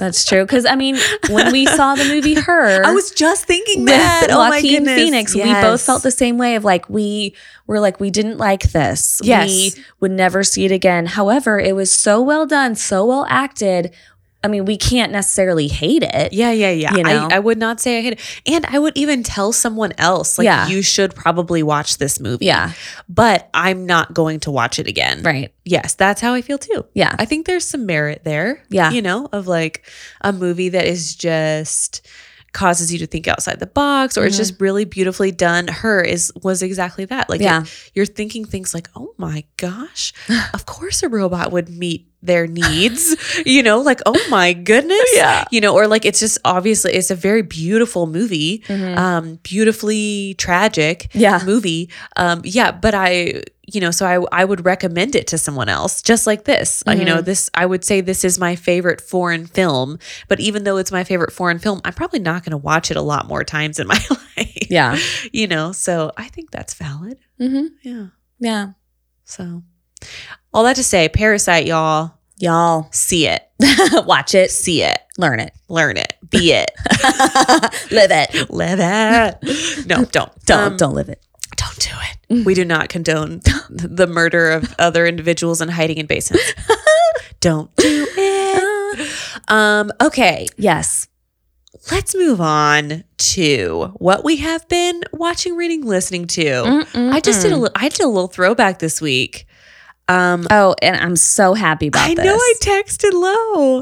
That's true. Because, I mean, when we saw the movie Her. I was just thinking that. With oh Joaquin my Phoenix, yes. We both felt the same way of like, we were like, we didn't like this. Yes. We would never see it again. However, it was so well done, so well acted. I mean, we can't necessarily hate it. Yeah, yeah, yeah. You know? I, I would not say I hate it. And I would even tell someone else, like, yeah. you should probably watch this movie. Yeah. But I'm not going to watch it again. Right. Yes, that's how I feel too. Yeah. I think there's some merit there. Yeah. You know, of like a movie that is just causes you to think outside the box, or mm-hmm. it's just really beautifully done. Her is was exactly that. Like yeah. it, you're thinking things like, oh my gosh, of course a robot would meet their needs, you know, like, oh my goodness, yeah. you know, or like, it's just obviously it's a very beautiful movie, mm-hmm. um, beautifully tragic yeah. movie. Um, yeah. But I, you know, so I, I would recommend it to someone else just like this, mm-hmm. uh, you know, this, I would say this is my favorite foreign film, but even though it's my favorite foreign film, I'm probably not going to watch it a lot more times in my life. Yeah. You know, so I think that's valid. Mm-hmm. Yeah. Yeah. So all that to say, Parasite, y'all. Y'all. See it. Watch it. See it. Learn it. Learn it. Be it. Live it. Live it. No, don't. Don't. Um, don't live it. Don't do it. We do not condone the murder of other individuals and hiding in basements. Don't do it. Um, okay. Yes. Let's move on to what we have been watching, reading, listening to. Mm-mm-mm. I just did a, li- I did a little throwback this week. Um, oh, and I'm so happy about I this. I know I texted Lo.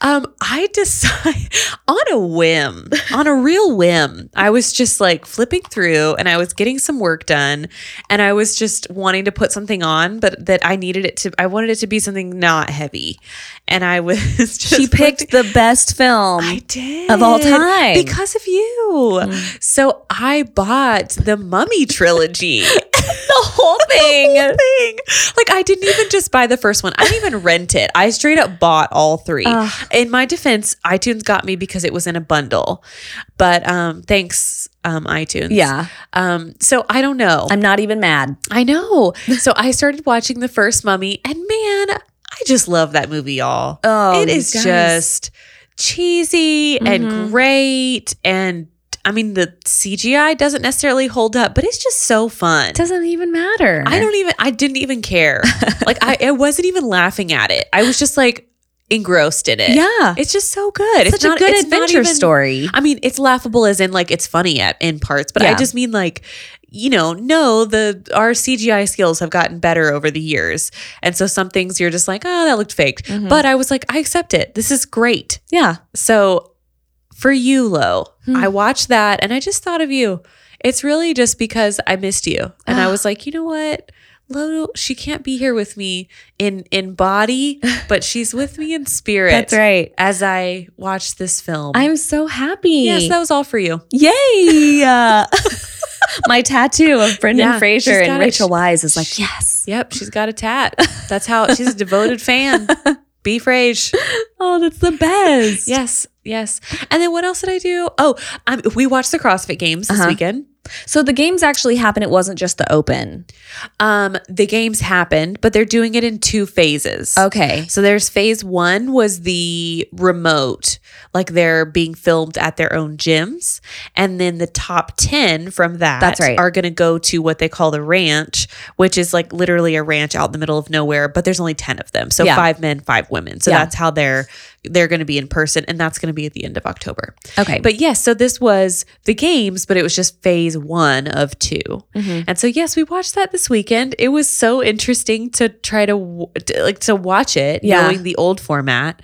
Um, I decided on a whim, on a real whim. I was just like flipping through, and I was getting some work done, and I was just wanting to put something on, but that I needed it to, I wanted it to be something not heavy. And I was just. She picked the best film I did, of all time. Because of you. Mm. So I bought the Mummy trilogy. The whole thing. The whole thing. Like, I didn't even just buy the first one. I didn't even rent it. I straight up bought all three. Uh, in my defense, iTunes got me because it was in a bundle. But um, thanks, um, iTunes. Yeah. Um, so I don't know. I'm not even mad. I know. So I started watching the first Mummy, and man, I just love that movie, y'all. Oh, it is just cheesy mm-hmm. and great, and I mean, the C G I doesn't necessarily hold up, but it's just so fun. It doesn't even matter. I don't even, I didn't even care. Like, I, I wasn't even laughing at it. I was just like engrossed in it. Yeah. It's just so good. It's, it's such not, a good adventure even, story. I mean, it's laughable as in like, it's funny at in parts, but yeah. I just mean like, you know, no, the our C G I skills have gotten better over the years. And so some things you're just like, oh, that looked faked. Mm-hmm. But I was like, I accept it. This is great. Yeah. So for you, Lo, hmm. I watched that and I just thought of you. It's really just because I missed you. And I was like, you know what? Lo, she can't be here with me in, in body, but she's with me in spirit. That's right. As I watch this film. I'm so happy. Yes, that was all for you. Yay. Uh, my tattoo of Brendan yeah, Fraser and Rachel Weisz is like, yes. Yep, she's got a tat. That's how, she's a devoted fan. Beef Rage. Oh, that's the best. Yes, yes. And then what else did I do? Oh, um, we watched the CrossFit Games this uh-huh. weekend. So the games actually happened. It wasn't just the open. Um, the games happened, but they're doing it in two phases. Okay. So there's phase one was the remote, like they're being filmed at their own gyms. And then the top ten from that That's right. are going to go to what they call the ranch, which is like literally a ranch out in the middle of nowhere, but there's only ten of them. So yeah. five men, five women. So yeah. that's how they're... they're going to be in person, and that's going to be at the end of October. Okay. But yes, so this was the games, but it was just phase one of two. Mm-hmm. And so yes, we watched that this weekend. It was so interesting to try to, to like to watch it, yeah. knowing the old format.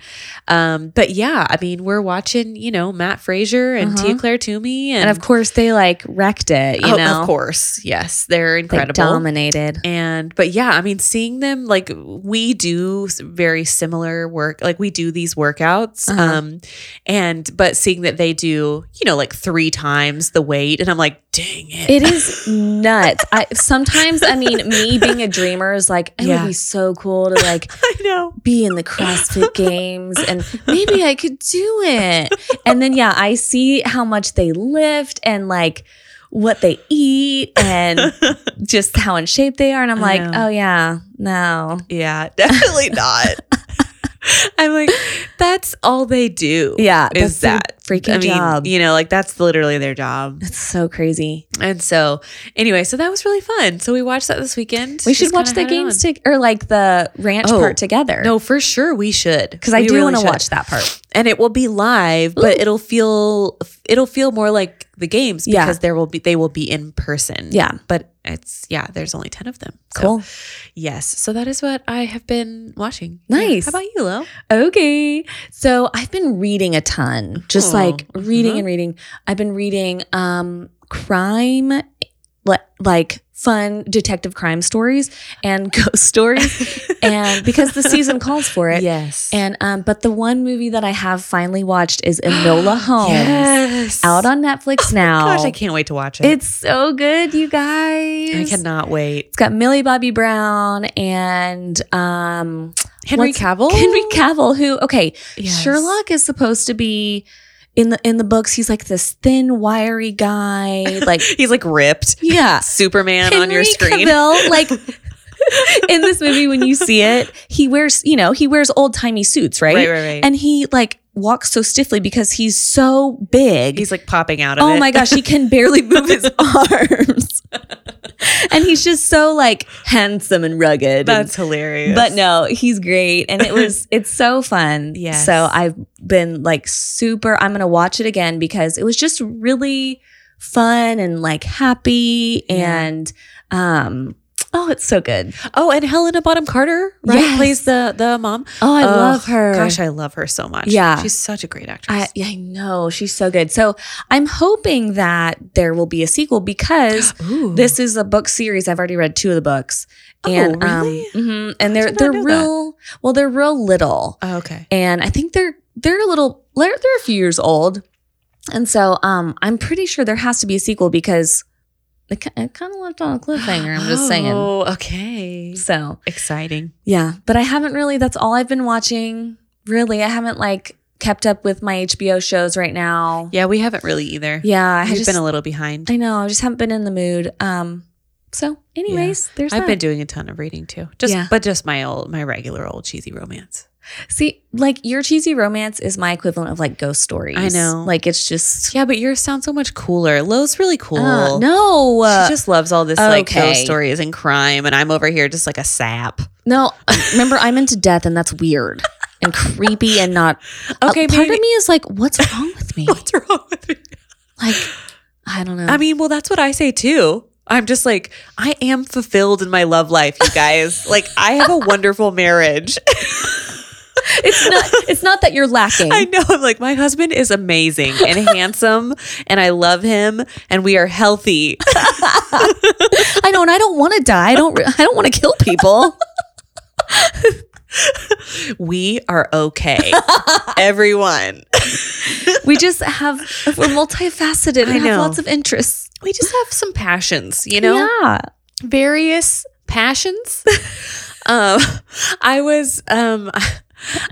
Um, but yeah, I mean, we're watching, you know, Matt Fraser and uh-huh. Tia Claire Toomey. And, and of course they like wrecked it, you oh, know? Of course. Yes. They're incredible. They dominated. And, but yeah, I mean, seeing them, like we do very similar work. Like we do these work workouts uh-huh. um and but seeing that they do, you know, like three times the weight, and I'm like, dang it, it is nuts. I sometimes I mean, me being a dreamer is like, it yeah. would be so cool to like I know be in the CrossFit Games, and maybe I could do it. And then yeah, I see how much they lift and like what they eat and just how in shape they are, and I'm I like know. oh yeah no yeah definitely not. I'm like, that's all they do. Yeah. Is that freaking I mean, job. You know, like that's literally their job. That's so crazy. And so anyway, so that was really fun. So we watched that this weekend. We should watch the games to, or like the ranch oh, part together. No, for sure. We should. Because I do really want to watch that part. And it will be live, but Ooh. it'll feel, it'll feel more like the games because yeah. there will be, they will be in person. Yeah. But it's, yeah, there's only ten of them. So, cool. Yes. So that is what I have been watching. Nice. Yeah. How about you, Lo? Okay. So I've been reading a ton, just oh. like reading mm-hmm. and reading. I've been reading um, crime, like fun detective crime stories and ghost stories, and because the season calls for it. Yes. And um but the one movie that I have finally watched is Enola Holmes. Yes. Out on Netflix oh now. Gosh, I can't wait to watch it. It's so good, you guys. I cannot wait. It's got Millie Bobby Brown and um Henry Cavill. Henry Cavill, who okay, yes. Sherlock is supposed to be In the in the books, he's like this thin, wiry guy. Like he's like ripped. Yeah, Superman Henry on your screen. Cavill, like in this movie, when you see it, he wears you know he wears old timey suits, right? Right, right, right. And he like walks so stiffly because he's so big. He's like popping out of oh it. Oh my gosh, he can barely move his arms. And he's just so like handsome and rugged. That's and, hilarious. But no, he's great. And it was, it's so fun. Yeah. So I've been like super, I'm going to watch it again because it was just really fun and like happy yeah. and, um, oh, it's so good. Oh, and Helena Bonham Carter, right? Yes. Plays the the mom. Oh, I oh, love her. Gosh, I love her so much. Yeah. She's such a great actress. I, I know. She's so good. So I'm hoping that there will be a sequel because Ooh. this is a book series. I've already read two of the books. Oh, and, really? Um, mm-hmm, and they're they're real. That? Well, they're real little. Oh, okay. And I think they're they're a little they're, they're a few years old, and so um, I'm pretty sure there has to be a sequel because. It kind of left on a cliffhanger. I'm just oh, saying. Oh, okay. So exciting. Yeah. But I haven't really, that's all I've been watching. Really. I haven't like kept up with my H B O shows right now. Yeah. We haven't really either. Yeah. I've just been a little behind. I know. I just haven't been in the mood. Um, So anyways, yeah. there's I've that. been doing a ton of reading too. Just, yeah. but just my old, my regular old cheesy romance. See, like your cheesy romance is my equivalent of like ghost stories. I know. Like it's just. Yeah, but yours sounds so much cooler. Lo's really cool. Uh, no. She just loves all this okay. like ghost stories and crime. And I'm over here just like a sap. No, remember I'm into death and that's weird and creepy and not. Okay. Uh, part maybe, of me is like, what's wrong with me? What's wrong with me? Like, I don't know. I mean, well, that's what I say too. I'm just like, I am fulfilled in my love life, you guys. Like I have a wonderful marriage. It's not it's not that you're lacking. I know. I'm like, my husband is amazing and handsome and I love him and we are healthy. I know, and I don't want to die. I don't I don't want to kill people. We are okay. Everyone. We just have we're multifaceted and I know. have lots of interests. We just have some passions, you know? Yeah. Various passions. um I was um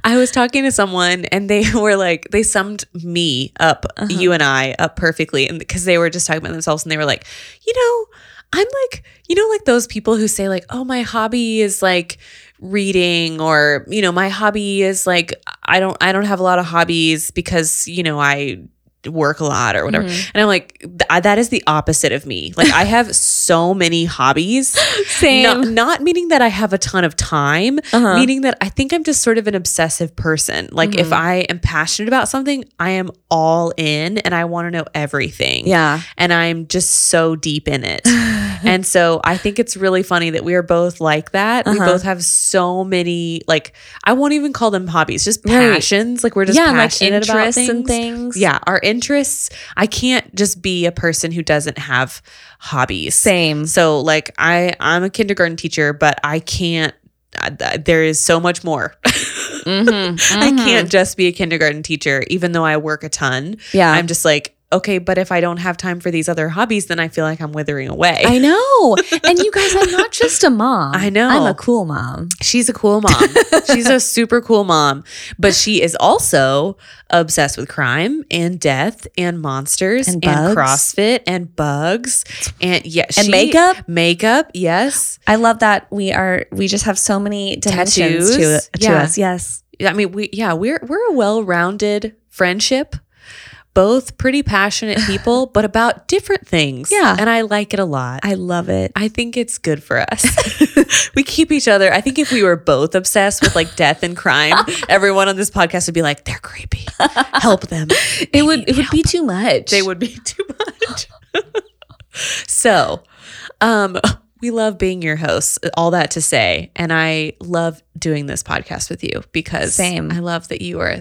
I was talking to someone and they were like, they summed me up, uh-huh. you and I up perfectly. And because they were just talking about themselves and they were like, you know, I'm like, you know, like those people who say like, oh, my hobby is like reading, or, you know, my hobby is like, I don't, I don't have a lot of hobbies because, you know, I work a lot or whatever. Mm-hmm. And I'm like, th- that is the opposite of me. Like I have so many hobbies. Same. Not, not meaning that I have a ton of time, uh-huh. meaning that I think I'm just sort of an obsessive person. Like mm-hmm. if I am passionate about something, I am all in and I want to know everything. Yeah. And I'm just so deep in it. And so I think it's really funny that we are both like that. Uh-huh. We both have so many, like, I won't even call them hobbies, just passions. Right. Like we're just yeah, passionate like about things. And things. Yeah. Our interests. I can't just be a person who doesn't have hobbies. Same. So like I, I'm a kindergarten teacher, but I can't, I, there is so much more. Mm-hmm, mm-hmm. I can't just be a kindergarten teacher, even though I work a ton. Yeah. I'm just like, okay, but if I don't have time for these other hobbies, then I feel like I'm withering away. I know. And you guys, I'm not just a mom. I know. I'm a cool mom. She's a cool mom. She's a super cool mom. But she is also obsessed with crime and death and monsters and, and CrossFit and bugs and yeah she, and makeup. Makeup, yes. I love that we are. We just have so many dimensions Tattoos. to, to yeah. us. Yes. I mean, we yeah we're we're a well-rounded friendship. Both pretty passionate people, but about different things. Yeah. And I like it a lot. I love it. I think it's good for us. We keep each other. I think if we were both obsessed with like death and crime, everyone on this podcast would be like, they're creepy. Help them. They it would it help. would be too much. They would be too much. So, um, we love being your hosts, all that to say. And I love doing this podcast with you because Same. I love that you are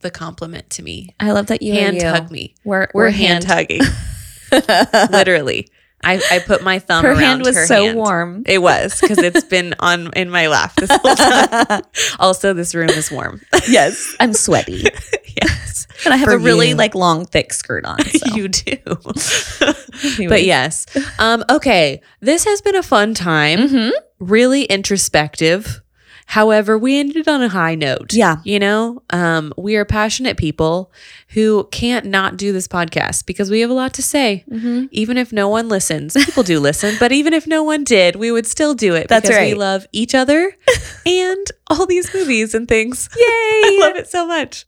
the compliment to me. I love that you hand you. hug me. We're, we're, we're hand, hand hugging. Literally. I, I put my thumb her around hand was her so hand. warm. It was because it's been on in my lap this whole time. Also, this room is warm. Yes. I'm sweaty. Yes. And I have For a really you. like long thick skirt on. So. You do. Anyway. But yes. Um, okay. This has been a fun time. Mm-hmm. Really introspective. However, we ended on a high note. Yeah. You know, um, we are passionate people who can't not do this podcast because we have a lot to say. Mm-hmm. Even if no one listens, people do listen, but even if no one did, we would still do it. That's because right. we love each other and all these movies and things. Yay. I love it so much.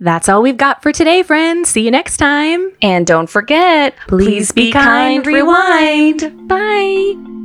That's all we've got for today, friends. See you next time. And don't forget, please, please be, be kind, rewind. rewind. Bye.